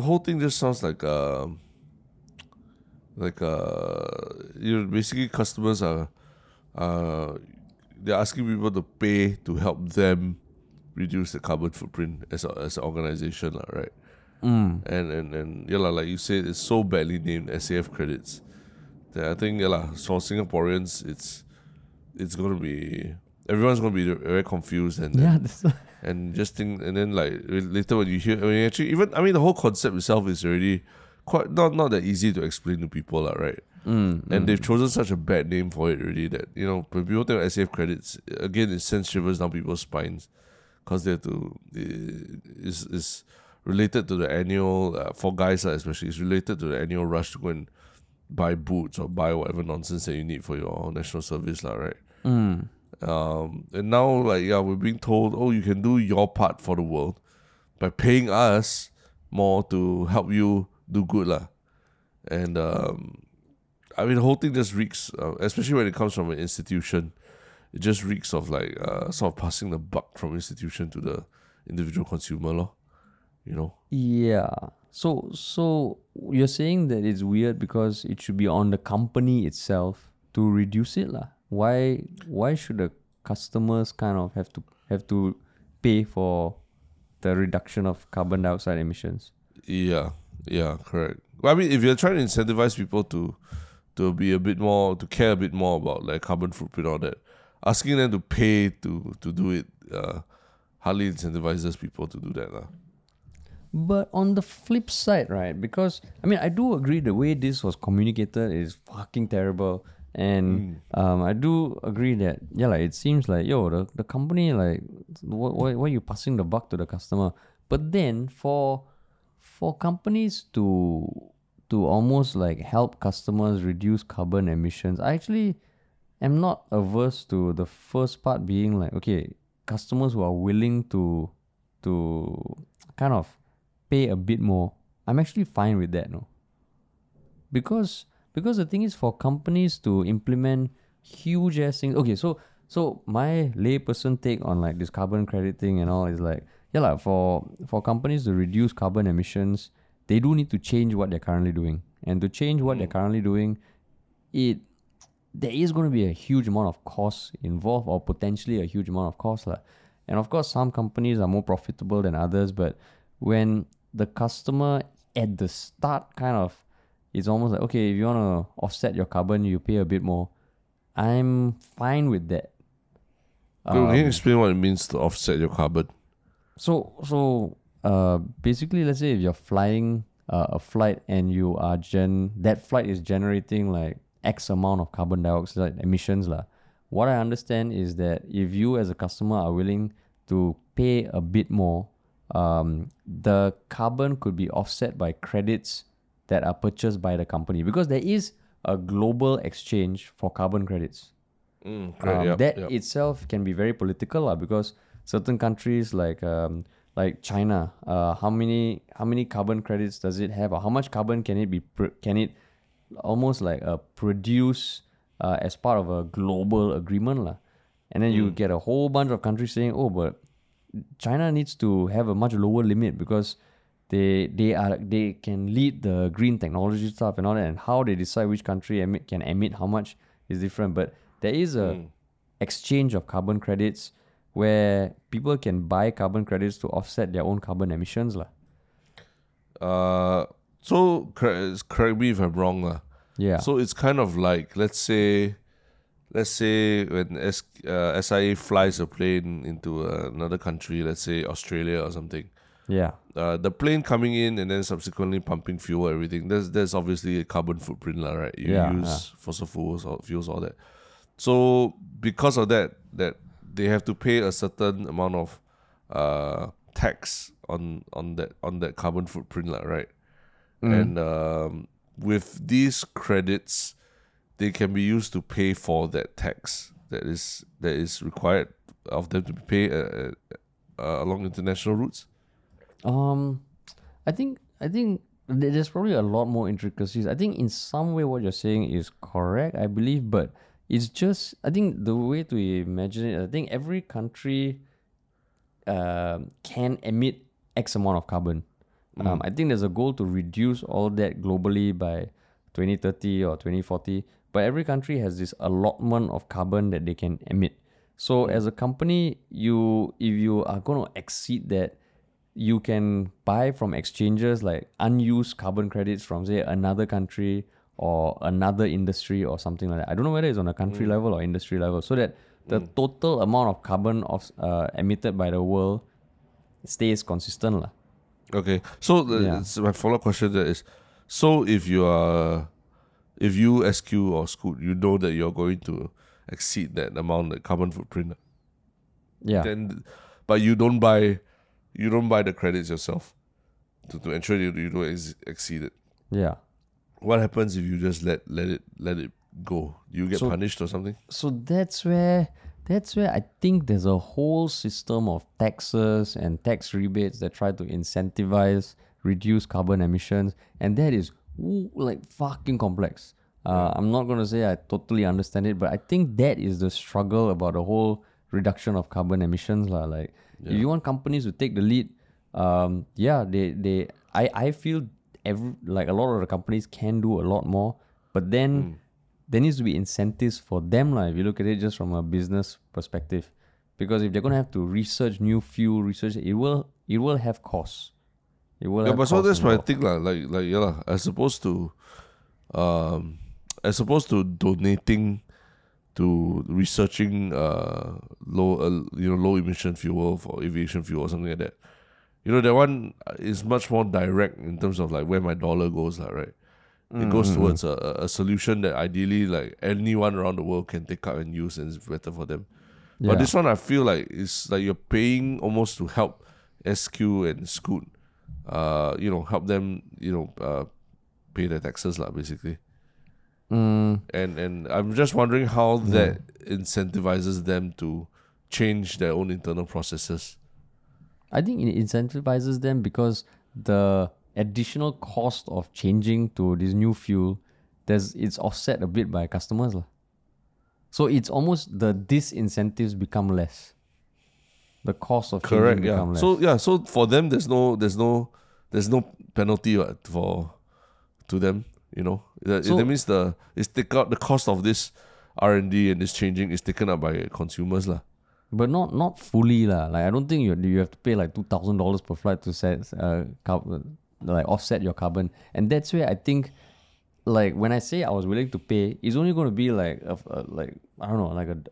whole thing just sounds like basically customers are they're asking people to pay to help them reduce the carbon footprint as an organization, right? And like you said, it's so badly named SAF credits that I think for Singaporeans, it's gonna be, everyone's gonna be very confused and then like later when you hear, the whole concept itself is already quite not that easy to explain to people, right? And they've chosen such a bad name for it already that when people think of SAF credits, again, it sends shivers down people's spines. Because it's related to the annual, for guys especially, it's related to the annual rush to go and buy boots or buy whatever nonsense that you need for your national service, right? And now, we're being told, you can do your part for the world by paying us more to help you do good, And the whole thing just reeks, especially when it comes from an institution. It just reeks of sort of passing the buck from institution to the individual consumer, . Yeah. So you're saying that it's weird because it should be on the company itself to reduce it, . Why should the customers kind of have to pay for the reduction of carbon dioxide emissions? Yeah, correct. Well, I mean, if you're trying to incentivize people to be a bit more, to care a bit more about carbon footprint and all that, asking them to pay to do it hardly incentivizes people to do that. But on the flip side, right? Because, I do agree the way this was communicated is fucking terrible. And I do agree that, it seems like, the company, why are you passing the buck to the customer? But then for companies to almost help customers reduce carbon emissions, I actually... I'm not averse to the first part being customers who are willing to kind of pay a bit more. I'm actually fine with that, no? Because the thing is, for companies to implement huge ass things. Okay, so my layperson take on this carbon credit thing and all is for companies to reduce carbon emissions, they do need to change what they're currently doing. And to change what they're currently doing, there is going to be a huge amount of costs involved, or potentially a huge amount of costs. And of course, some companies are more profitable than others, but when the customer at the start kind of, it's almost like, okay, if you want to offset your carbon, you pay a bit more. I'm fine with that. Can you explain what it means to offset your carbon? So basically, let's say if you're flying a flight and you are that flight is generating like X amount of carbon dioxide emissions lah. What I understand is that if you as a customer are willing to pay a bit more, the carbon could be offset by credits that are purchased by the company, because there is a global exchange for carbon credits. That itself can be very political because certain countries like China, how many carbon credits does it have, or how much carbon can it be produce as part of a global agreement lah. And then you get a whole bunch of countries saying, oh, but China needs to have a much lower limit because they can lead the green technology stuff and all that, and how they decide which country can emit how much is different. But there is a exchange of carbon credits where people can buy carbon credits to offset their own carbon emissions lah. So correct me if I'm wrong lah. Yeah. So it's kind of like, let's say when SIA flies a plane into another country, let's say Australia or something. Yeah. The plane coming in and then subsequently pumping fuel, everything. There's obviously a carbon footprint lah, right? You use fossil fuels, all that. So because of that they have to pay a certain amount of tax on that carbon footprint lah, right? Mm. And with these credits, they can be used to pay for that tax that is required of them to be paid along international routes. I think there's probably a lot more intricacies. I think in some way what you're saying is correct, I believe, but it's just, I think the way to imagine it, I think every country can emit X amount of carbon. I think there's a goal to reduce all that globally by 2030 or 2040, but every country has this allotment of carbon that they can emit. So as a company, if you are going to exceed that, you can buy from exchanges like unused carbon credits from, say, another country or another industry or something like that. I don't know whether it's on a country level or industry level, so that the total amount of carbon emitted by the world stays consistent lah. Okay, so my follow-up question there is, so if you SQ or Scoot, you know that you're going to exceed that amount, that carbon footprint. Yeah. Then, but you don't buy the credits yourself to ensure you don't exceed it. Yeah. What happens if you just let it go? You get punished or something? So that's where I think there's a whole system of taxes and tax rebates that try to incentivize, reduce carbon emissions, and that is fucking complex. I'm not going to say I totally understand it, but I think that is the struggle about the whole reduction of carbon emissions lah. If you want companies to take the lead, I feel a lot of the companies can do a lot more, but then there needs to be incentives for them lah, if you look at it just from a business perspective, because if they're going to have to research new fuel, it will have costs. But so that's my thing lah. As opposed to donating to researching low emission fuel for aviation fuel or something like that. You know, that one is much more direct in terms of like where my dollar goes lah, right? It goes towards a solution that ideally like anyone around the world can take up and use, and it's better for them. Yeah. But this one, I feel like it's like you're paying almost to help SQ and Scoot, help them, pay their taxes lah, basically. And I'm just wondering how that incentivizes them to change their own internal processes. I think it incentivizes them because the additional cost of changing to this new fuel, it's offset a bit by customers lah. So it's almost the disincentives become less. The cost of changing become less. So for them there's no penalty to them, you know. That means the cost of this R&D and this changing is taken up by consumers lah. But not fully lah. Like I don't think you have to pay like $2,000 per flight to set offset your carbon. And that's where I think, like when I say I was willing to pay, it's only going to be like a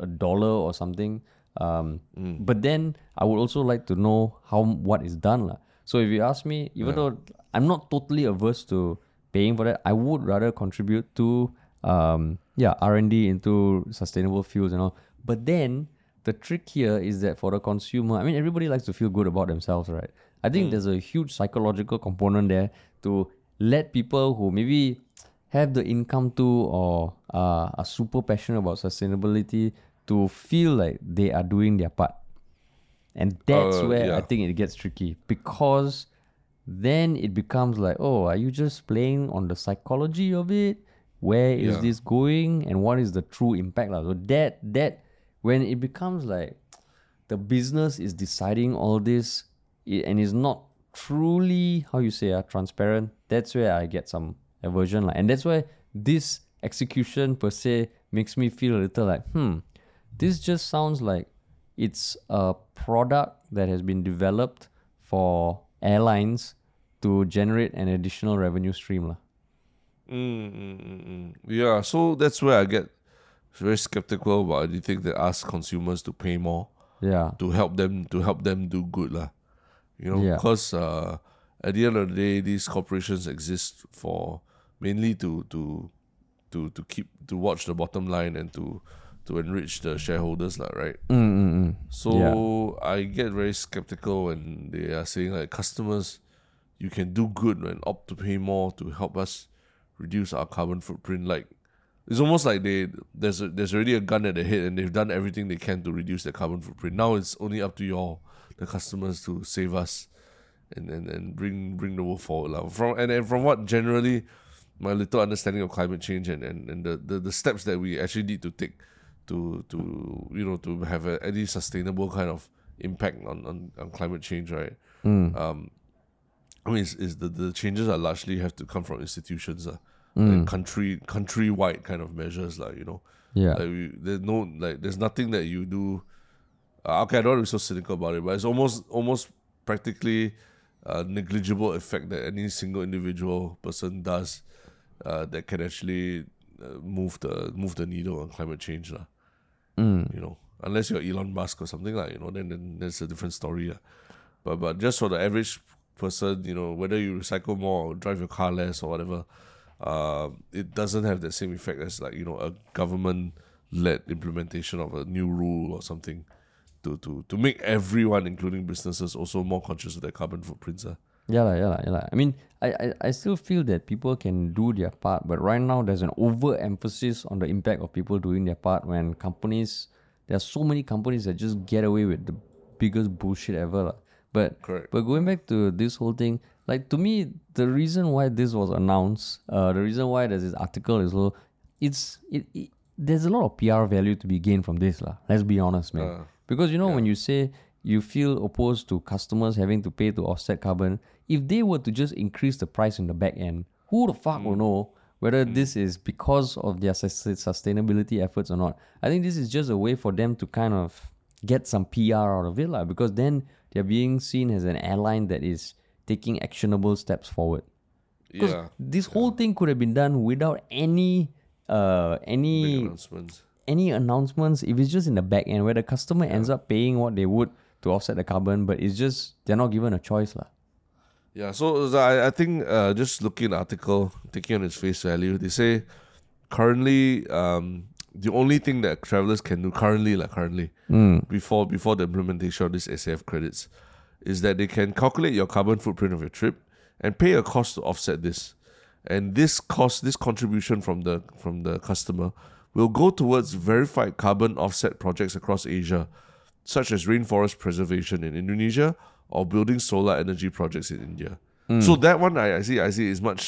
dollar or something. But then I would also like to know what is done lah. So if you ask me, even though I'm not totally averse to paying for that, I would rather contribute to R&D into sustainable fuels and all. But then the trick here is that for the consumer, I mean, everybody likes to feel good about themselves, right? I think there's a huge psychological component there to let people who maybe have the income to or are super passionate about sustainability to feel like they are doing their part. And that's where I think it gets tricky, because then it becomes like, oh, are you just playing on the psychology of it? Where is this going? And what is the true impact? So that when it becomes like the business is deciding all this and is not truly, how you say, transparent, that's where I get some aversion. And that's why this execution per se makes me feel a little like, this just sounds like it's a product that has been developed for airlines to generate an additional revenue stream. Yeah, so that's where I get very skeptical about anything that asks consumers to pay more to help them do good. Because at the end of the day, these corporations exist for mainly to watch the bottom line and to enrich the shareholders, right? So I get very skeptical when they are saying, like, customers, you can do good and opt to pay more to help us reduce our carbon footprint. Like, it's almost like there's already a gun at their head and they've done everything they can to reduce their carbon footprint. Now it's only up to y'all, the customers, to save us and bring the world forward. From what generally my little understanding of climate change and the steps that we actually need to take to have any sustainable kind of impact on climate change, right? I mean, it's the changes are largely have to come from institutions, like countrywide kind of measures, there's nothing that you do. Okay, I don't want to be so cynical about it, but it's almost practically a negligible effect that any single individual person does that can actually move the needle on climate change, Unless you're Elon Musk or something, then that's a different story, But just for the average person, whether you recycle more or drive your car less or whatever, it doesn't have the same effect as a government-led implementation of a new rule or something to make everyone, including businesses, also more conscious of their carbon footprints. I mean, I still feel that people can do their part, but right now there's an overemphasis on the impact of people doing their part when companies, there are so many companies that just get away with the biggest bullshit ever. But going back to this whole thing, like, to me, the reason why this was announced, the reason why there's this article is low, it's there's a lot of PR value to be gained from this. Let's be honest, man. Because, when you say you feel opposed to customers having to pay to offset carbon, if they were to just increase the price in the back end, who the fuck will know whether this is because of their sustainability efforts or not? I think this is just a way for them to kind of get some PR out of it, because then they're being seen as an airline that is taking actionable steps forward. Because this whole thing could have been done without any announcements. Any announcements, if it's just in the back end where the customer ends up paying what they would to offset the carbon, but it's just they're not given a choice. Yeah, so I think just looking at the article, taking on its face value, they say currently the only thing that travelers can do currently before the implementation of these SAF credits is that they can calculate your carbon footprint of your trip and pay a cost to offset this. And this cost, this contribution from the customer, will go towards verified carbon offset projects across Asia, such as rainforest preservation in Indonesia or building solar energy projects in India. So that one, I see, is much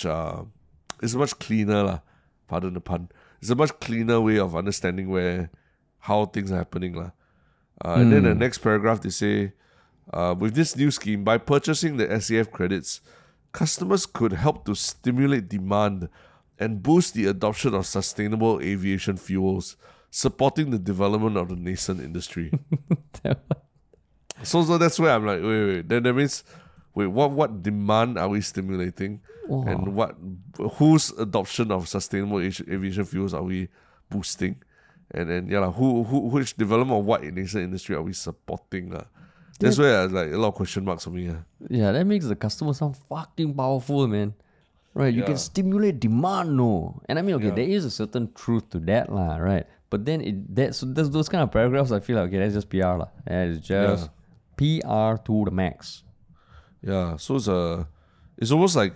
cleaner, Pardon the pun. It's a much cleaner way of understanding how things are happening, And then the next paragraph, they say, with this new scheme, by purchasing the SAF credits, customers could help to stimulate demand and boost the adoption of sustainable aviation fuels, supporting the development of the nascent industry. So that's where I'm like, wait. Then that means, what demand are we stimulating? Whoa. And whose adoption of sustainable aviation fuels are we boosting? And then, which development of what nascent industry are we supporting? That's where like a lot of question marks for me. Yeah, that makes the customer sound fucking powerful, man. Right, you can stimulate demand, no? And I mean, okay, there is a certain truth to that, lah, right? But then so those kind of paragraphs, I feel like, okay, that's just PR, lah. It's just PR to the max. Yeah, so it's almost like,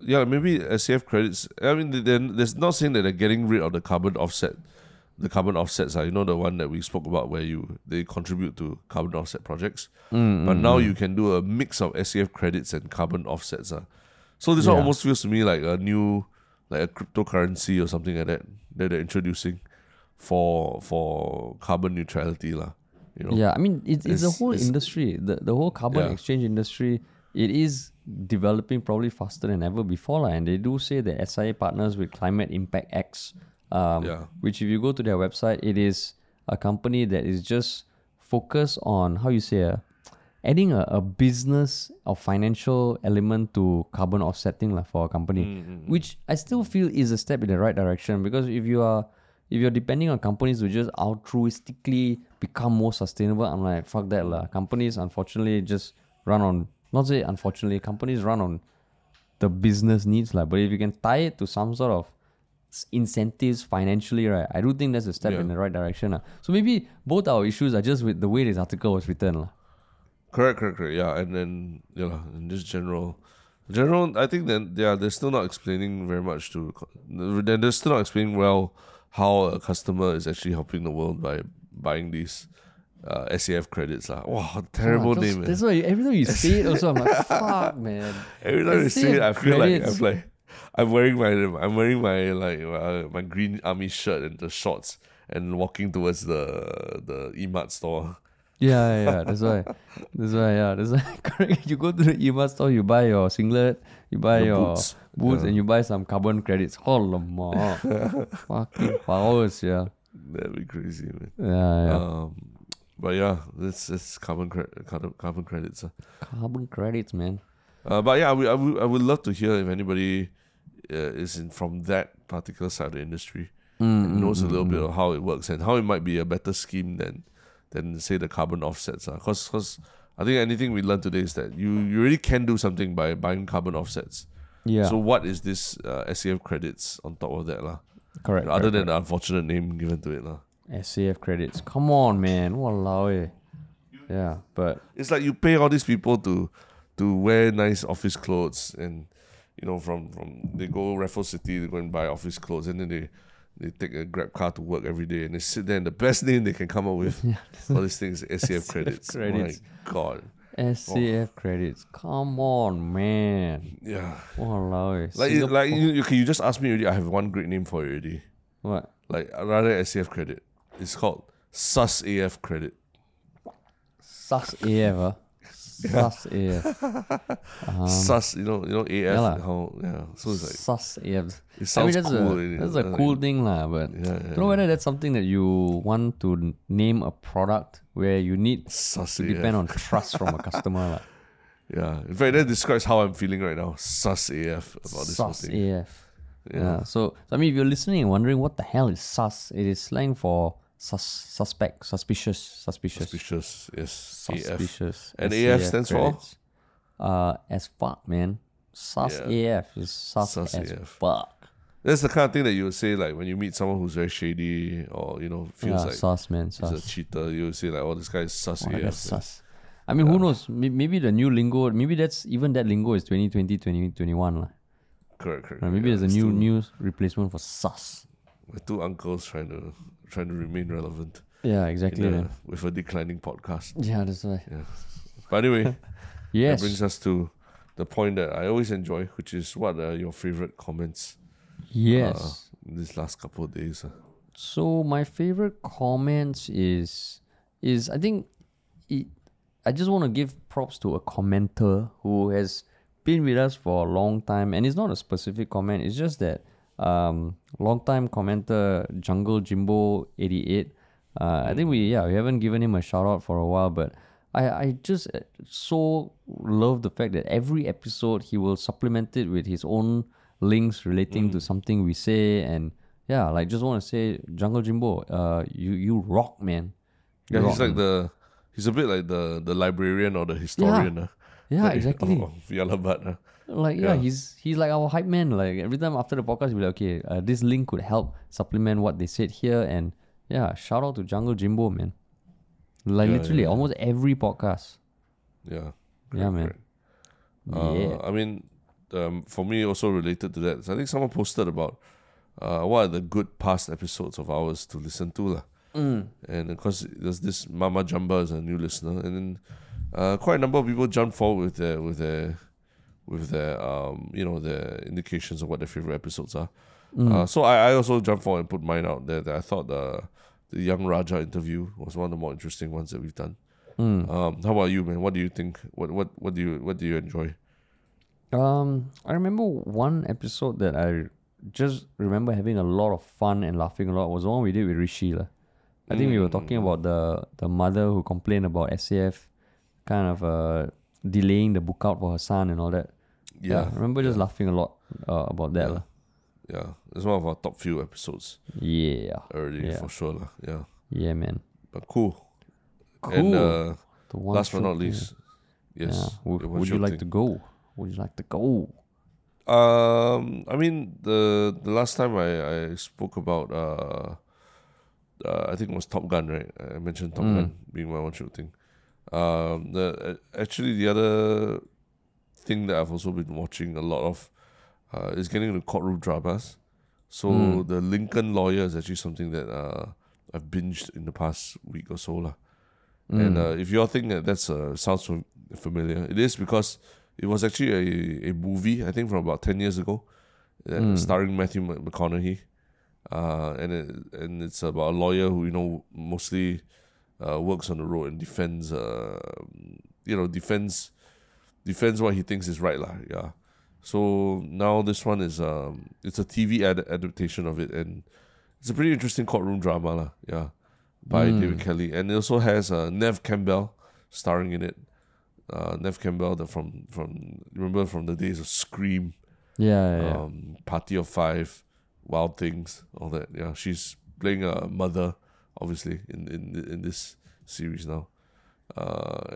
yeah, maybe SAF credits. I mean, there's not saying that they're getting rid of the carbon offset. The carbon offsets are, you know, the one that we spoke about where they contribute to carbon offset projects. Mm-hmm. But now you can do a mix of SAF credits and carbon offsets, So this one almost feels to me like a new, like a cryptocurrency or something like that that they're introducing for carbon neutrality, lah. You know? Yeah, I mean it's a whole industry. The whole carbon exchange industry, it is developing probably faster than ever before, lah. And they do say that SIA partners with Climate Impact X, which if you go to their website, it is a company that is just focused on adding a business or financial element to carbon offsetting for a company, which I still feel is a step in the right direction, because if you're depending on companies to just altruistically become more sustainable, I'm like, fuck that lah. Companies unfortunately just run on, not say unfortunately, companies run on the business needs lah. But if you can tie it to some sort of incentives financially, right, I do think that's a step in the right direction lah. So maybe both our issues are just with the way this article was written lah. Correct. Yeah, and then in this general, I think that they're still not explaining very much to. They're still not explaining well how a customer is actually helping the world by buying these SAF credits, lah. Wow, terrible name. Man. That's why every time you say it, also I'm like, fuck, man. Every time you say it, I feel credits. Like I'm wearing my green army shirt and the shorts and walking towards the E-Mart store. Yeah, that's why. Correct. You go to the E-Mart store, you buy your singlet, you buy your boots and you buy some carbon credits. Fucking powers, yeah. That'd be crazy, man. Yeah. But yeah, it's carbon credits. Carbon credits, man. But yeah, I would love to hear if anybody is from that particular side of the industry and knows a little bit of how it works and how it might be a better scheme than say the carbon offsets. Because I think anything we learned today is that you really can do something by buying carbon offsets. Yeah. So what is this SAF credits on top of that? Correct. Other than the unfortunate name given to it. SAF credits. Come on, man. Walao eh. Yeah, but... It's like you pay all these people to wear nice office clothes and, you know, from they go Raffles City, they go and buy office clothes and then they take a Grab car to work every day and they sit there and the best name they can come up with all these things, SAF credits. My God. SAF credits. Come on, man. Yeah. Walao. Like you just asked me already, I have one great name for it already. What? Like rather SAF credit. It's called SAF credit. SAF. Sus, you know, AF. Yeah, how, yeah. So it's like sus AF. It sounds cool. That's a cool thing, lah. But don't know whether that's something that you want to name a product where you need sus to depend on trust from a customer, lah. Yeah. In fact, that describes how I'm feeling right now. Sus AF about this whole thing. Sus AF. Yeah. So I mean, if you're listening and wondering what the hell is sus, it is slang for suspect, suspicious, yes, suspicious. AF. And AF stands credits for as fuck, man. Sus AF is sus as AF. Fuck. That's the kind of thing that you would say like when you meet someone who's very shady or, you know, feels like sus, man. He's a cheater. You would say like, oh, this guy is sus AF. That's sus. I mean, who knows? Maybe the new lingo. Maybe that's even that lingo is 2020, 2021, lah. Correct. Maybe there's a new replacement for sus. The two uncles trying to remain relevant. Yeah, exactly. With a declining podcast. Yeah, that's right. Yeah. But anyway, that brings us to the point that I always enjoy, which is what are your favorite comments? Yes. These last couple of days. So my favorite comments is I think I just want to give props to a commenter who has been with us for a long time, and it's not a specific comment. It's just that. Long-time commenter Jungle Jimbo88. I think we haven't given him a shout-out for a while, but I just so love the fact that every episode he will supplement it with his own links relating to something we say. And yeah, like just want to say, Jungle Jimbo, you rock, man. You rock, he's like man. the He's a bit like the librarian or the historian. Yeah, yeah, exactly. Of Yalabat. Like, yeah, he's like our hype man. Like, every time after the podcast, we'll be like, okay, this link could help supplement what they said here. And yeah, shout out to Jungle Jimbo, man. Like, literally, almost every podcast. Yeah. Great, yeah, man. Yeah. I mean, for me, also related to that, so I think someone posted about what are the good past episodes of ours to listen to. And of course, there's this Mama Jamba as a new listener. And then quite a number of people jumped forward with their you know, their indications of what their favorite episodes are. So I also jumped forward and put mine out there. That I thought the young Raja interview was one of the more interesting ones that we've done. How about you, man? What do you think? What do you enjoy? I remember one episode that I just remember having a lot of fun and laughing a lot was the one we did with Rishi. I think we were talking about the mother who complained about SAF kind of delaying the book out for her son and all that. Yeah. I remember just laughing a lot about that. Yeah. It's one of our top few episodes. Yeah. Early for sure. Yeah. Yeah, man. But cool. And last but not least. Yeah. Yes. Yeah. Would you like to go? Would you like to go? I mean, the last time I spoke about I think it was Top Gun, right? I mentioned Top Gun being my one shot thing. Actually, the other thing that I've also been watching a lot of is getting into courtroom dramas. So The Lincoln Lawyer is actually something that I've binged in the past week or so. And if you're thinking that sounds familiar, it is because it was actually a movie, I think from about 10 years ago, starring Matthew McConaughey. And it's about a lawyer who, you know, mostly works on the road and defends, defends what he thinks is right. Yeah. So now this one is, it's a TV adaptation of it, and it's a pretty interesting courtroom drama. Yeah. By David Kelly. And it also has Neve Campbell starring in it. Neve Campbell, from the days of Scream, Party of Five, Wild Things, all that. Yeah, she's playing a mother, obviously, in this series now,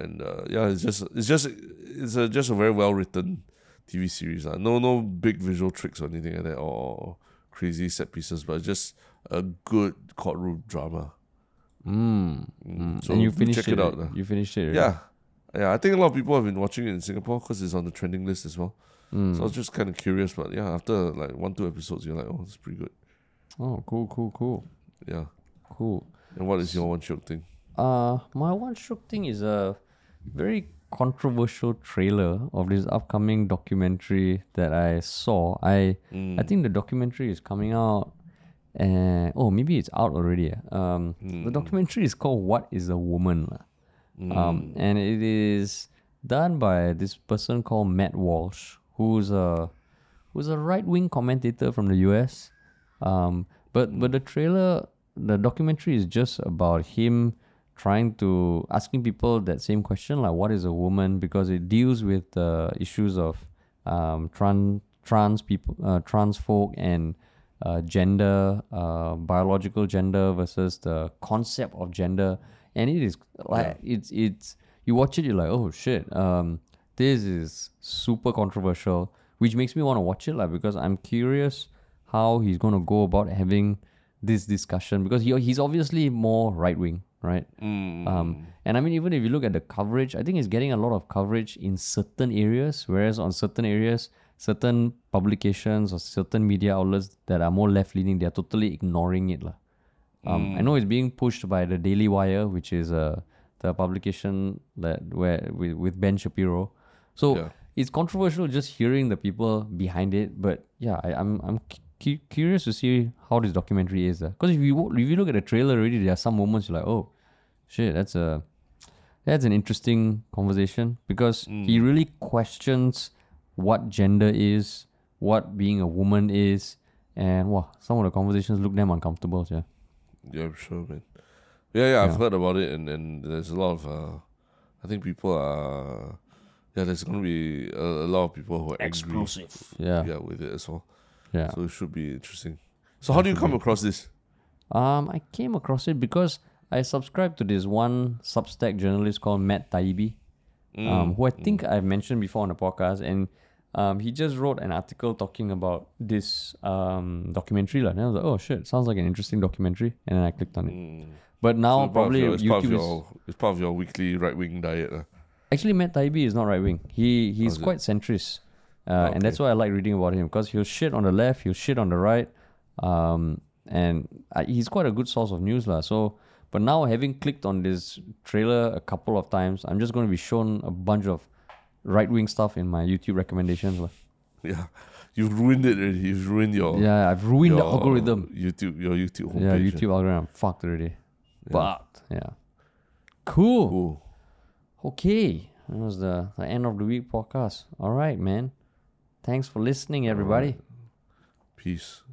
it's just a very well written TV series. No big visual tricks or anything like that, or crazy set pieces, but just a good courtroom drama. So and you finished check it out. You finished it. Right? Yeah, I think a lot of people have been watching it in Singapore because it's on the trending list as well. So I was just kind of curious, but yeah, after like 1-2 episodes, you're like, oh, it's pretty good. Oh, cool. Yeah. Cool. And what is your one shook thing? My one shook thing is a very controversial trailer of this upcoming documentary that I saw. I think the documentary is coming out, and maybe it's out already. The documentary is called What is a Woman? And it is done by this person called Matt Walsh, who's a right-wing commentator from the US. But the documentary is just about him asking people that same question, like what is a woman, because it deals with the issues of trans people, trans folk, and gender, biological gender versus the concept of gender. And it is like it's you watch it, you're like, oh shit, this is super controversial, which makes me want to watch it, because I'm curious how he's gonna go about having this discussion, because he's obviously more right wing, right? And I mean, even if you look at the coverage, I think it's getting a lot of coverage in certain areas, whereas on certain areas, certain publications or certain media outlets that are more left leaning, they're totally ignoring it. I know it's being pushed by the Daily Wire, which is the publication with Ben Shapiro. So it's controversial just hearing the people behind it. But yeah, I'm curious to see how this documentary is. Because if you look at the trailer already, there are some moments you're like, oh shit, that's an interesting conversation, because he really questions what gender is, what being a woman is, and some of the conversations look damn uncomfortable. Yeah. Yeah, I'm sure, man. Yeah, I've heard about it, and there's a lot of, I think people are, there's going to be a lot of people who are explosive, with it as well. Yeah, so it should be interesting. So how do you come across this? I came across it because I subscribe to this one Substack journalist called Matt Taibbi, who I think I've mentioned before on the podcast, and he just wrote an article talking about this documentary. And I was like, oh shit, sounds like an interesting documentary. And then I clicked on it. But now it's part of your weekly right-wing diet. Actually, Matt Taibbi is not right-wing. He's quite centrist. And that's why I like reading about him, because he'll shit on the left, he'll shit on the right. And he's quite a good source of news. But now, having clicked on this trailer a couple of times, I'm just going to be shown a bunch of right-wing stuff in my YouTube recommendations. Yeah, you've ruined it already. You've ruined your... Yeah, I've ruined the algorithm. Your YouTube homepage. Yeah, YouTube algorithm. I'm fucked already. Yeah. But, yeah. Cool. Okay. That was the end of the week podcast. All right, man. Thanks for listening, everybody. Right. Peace.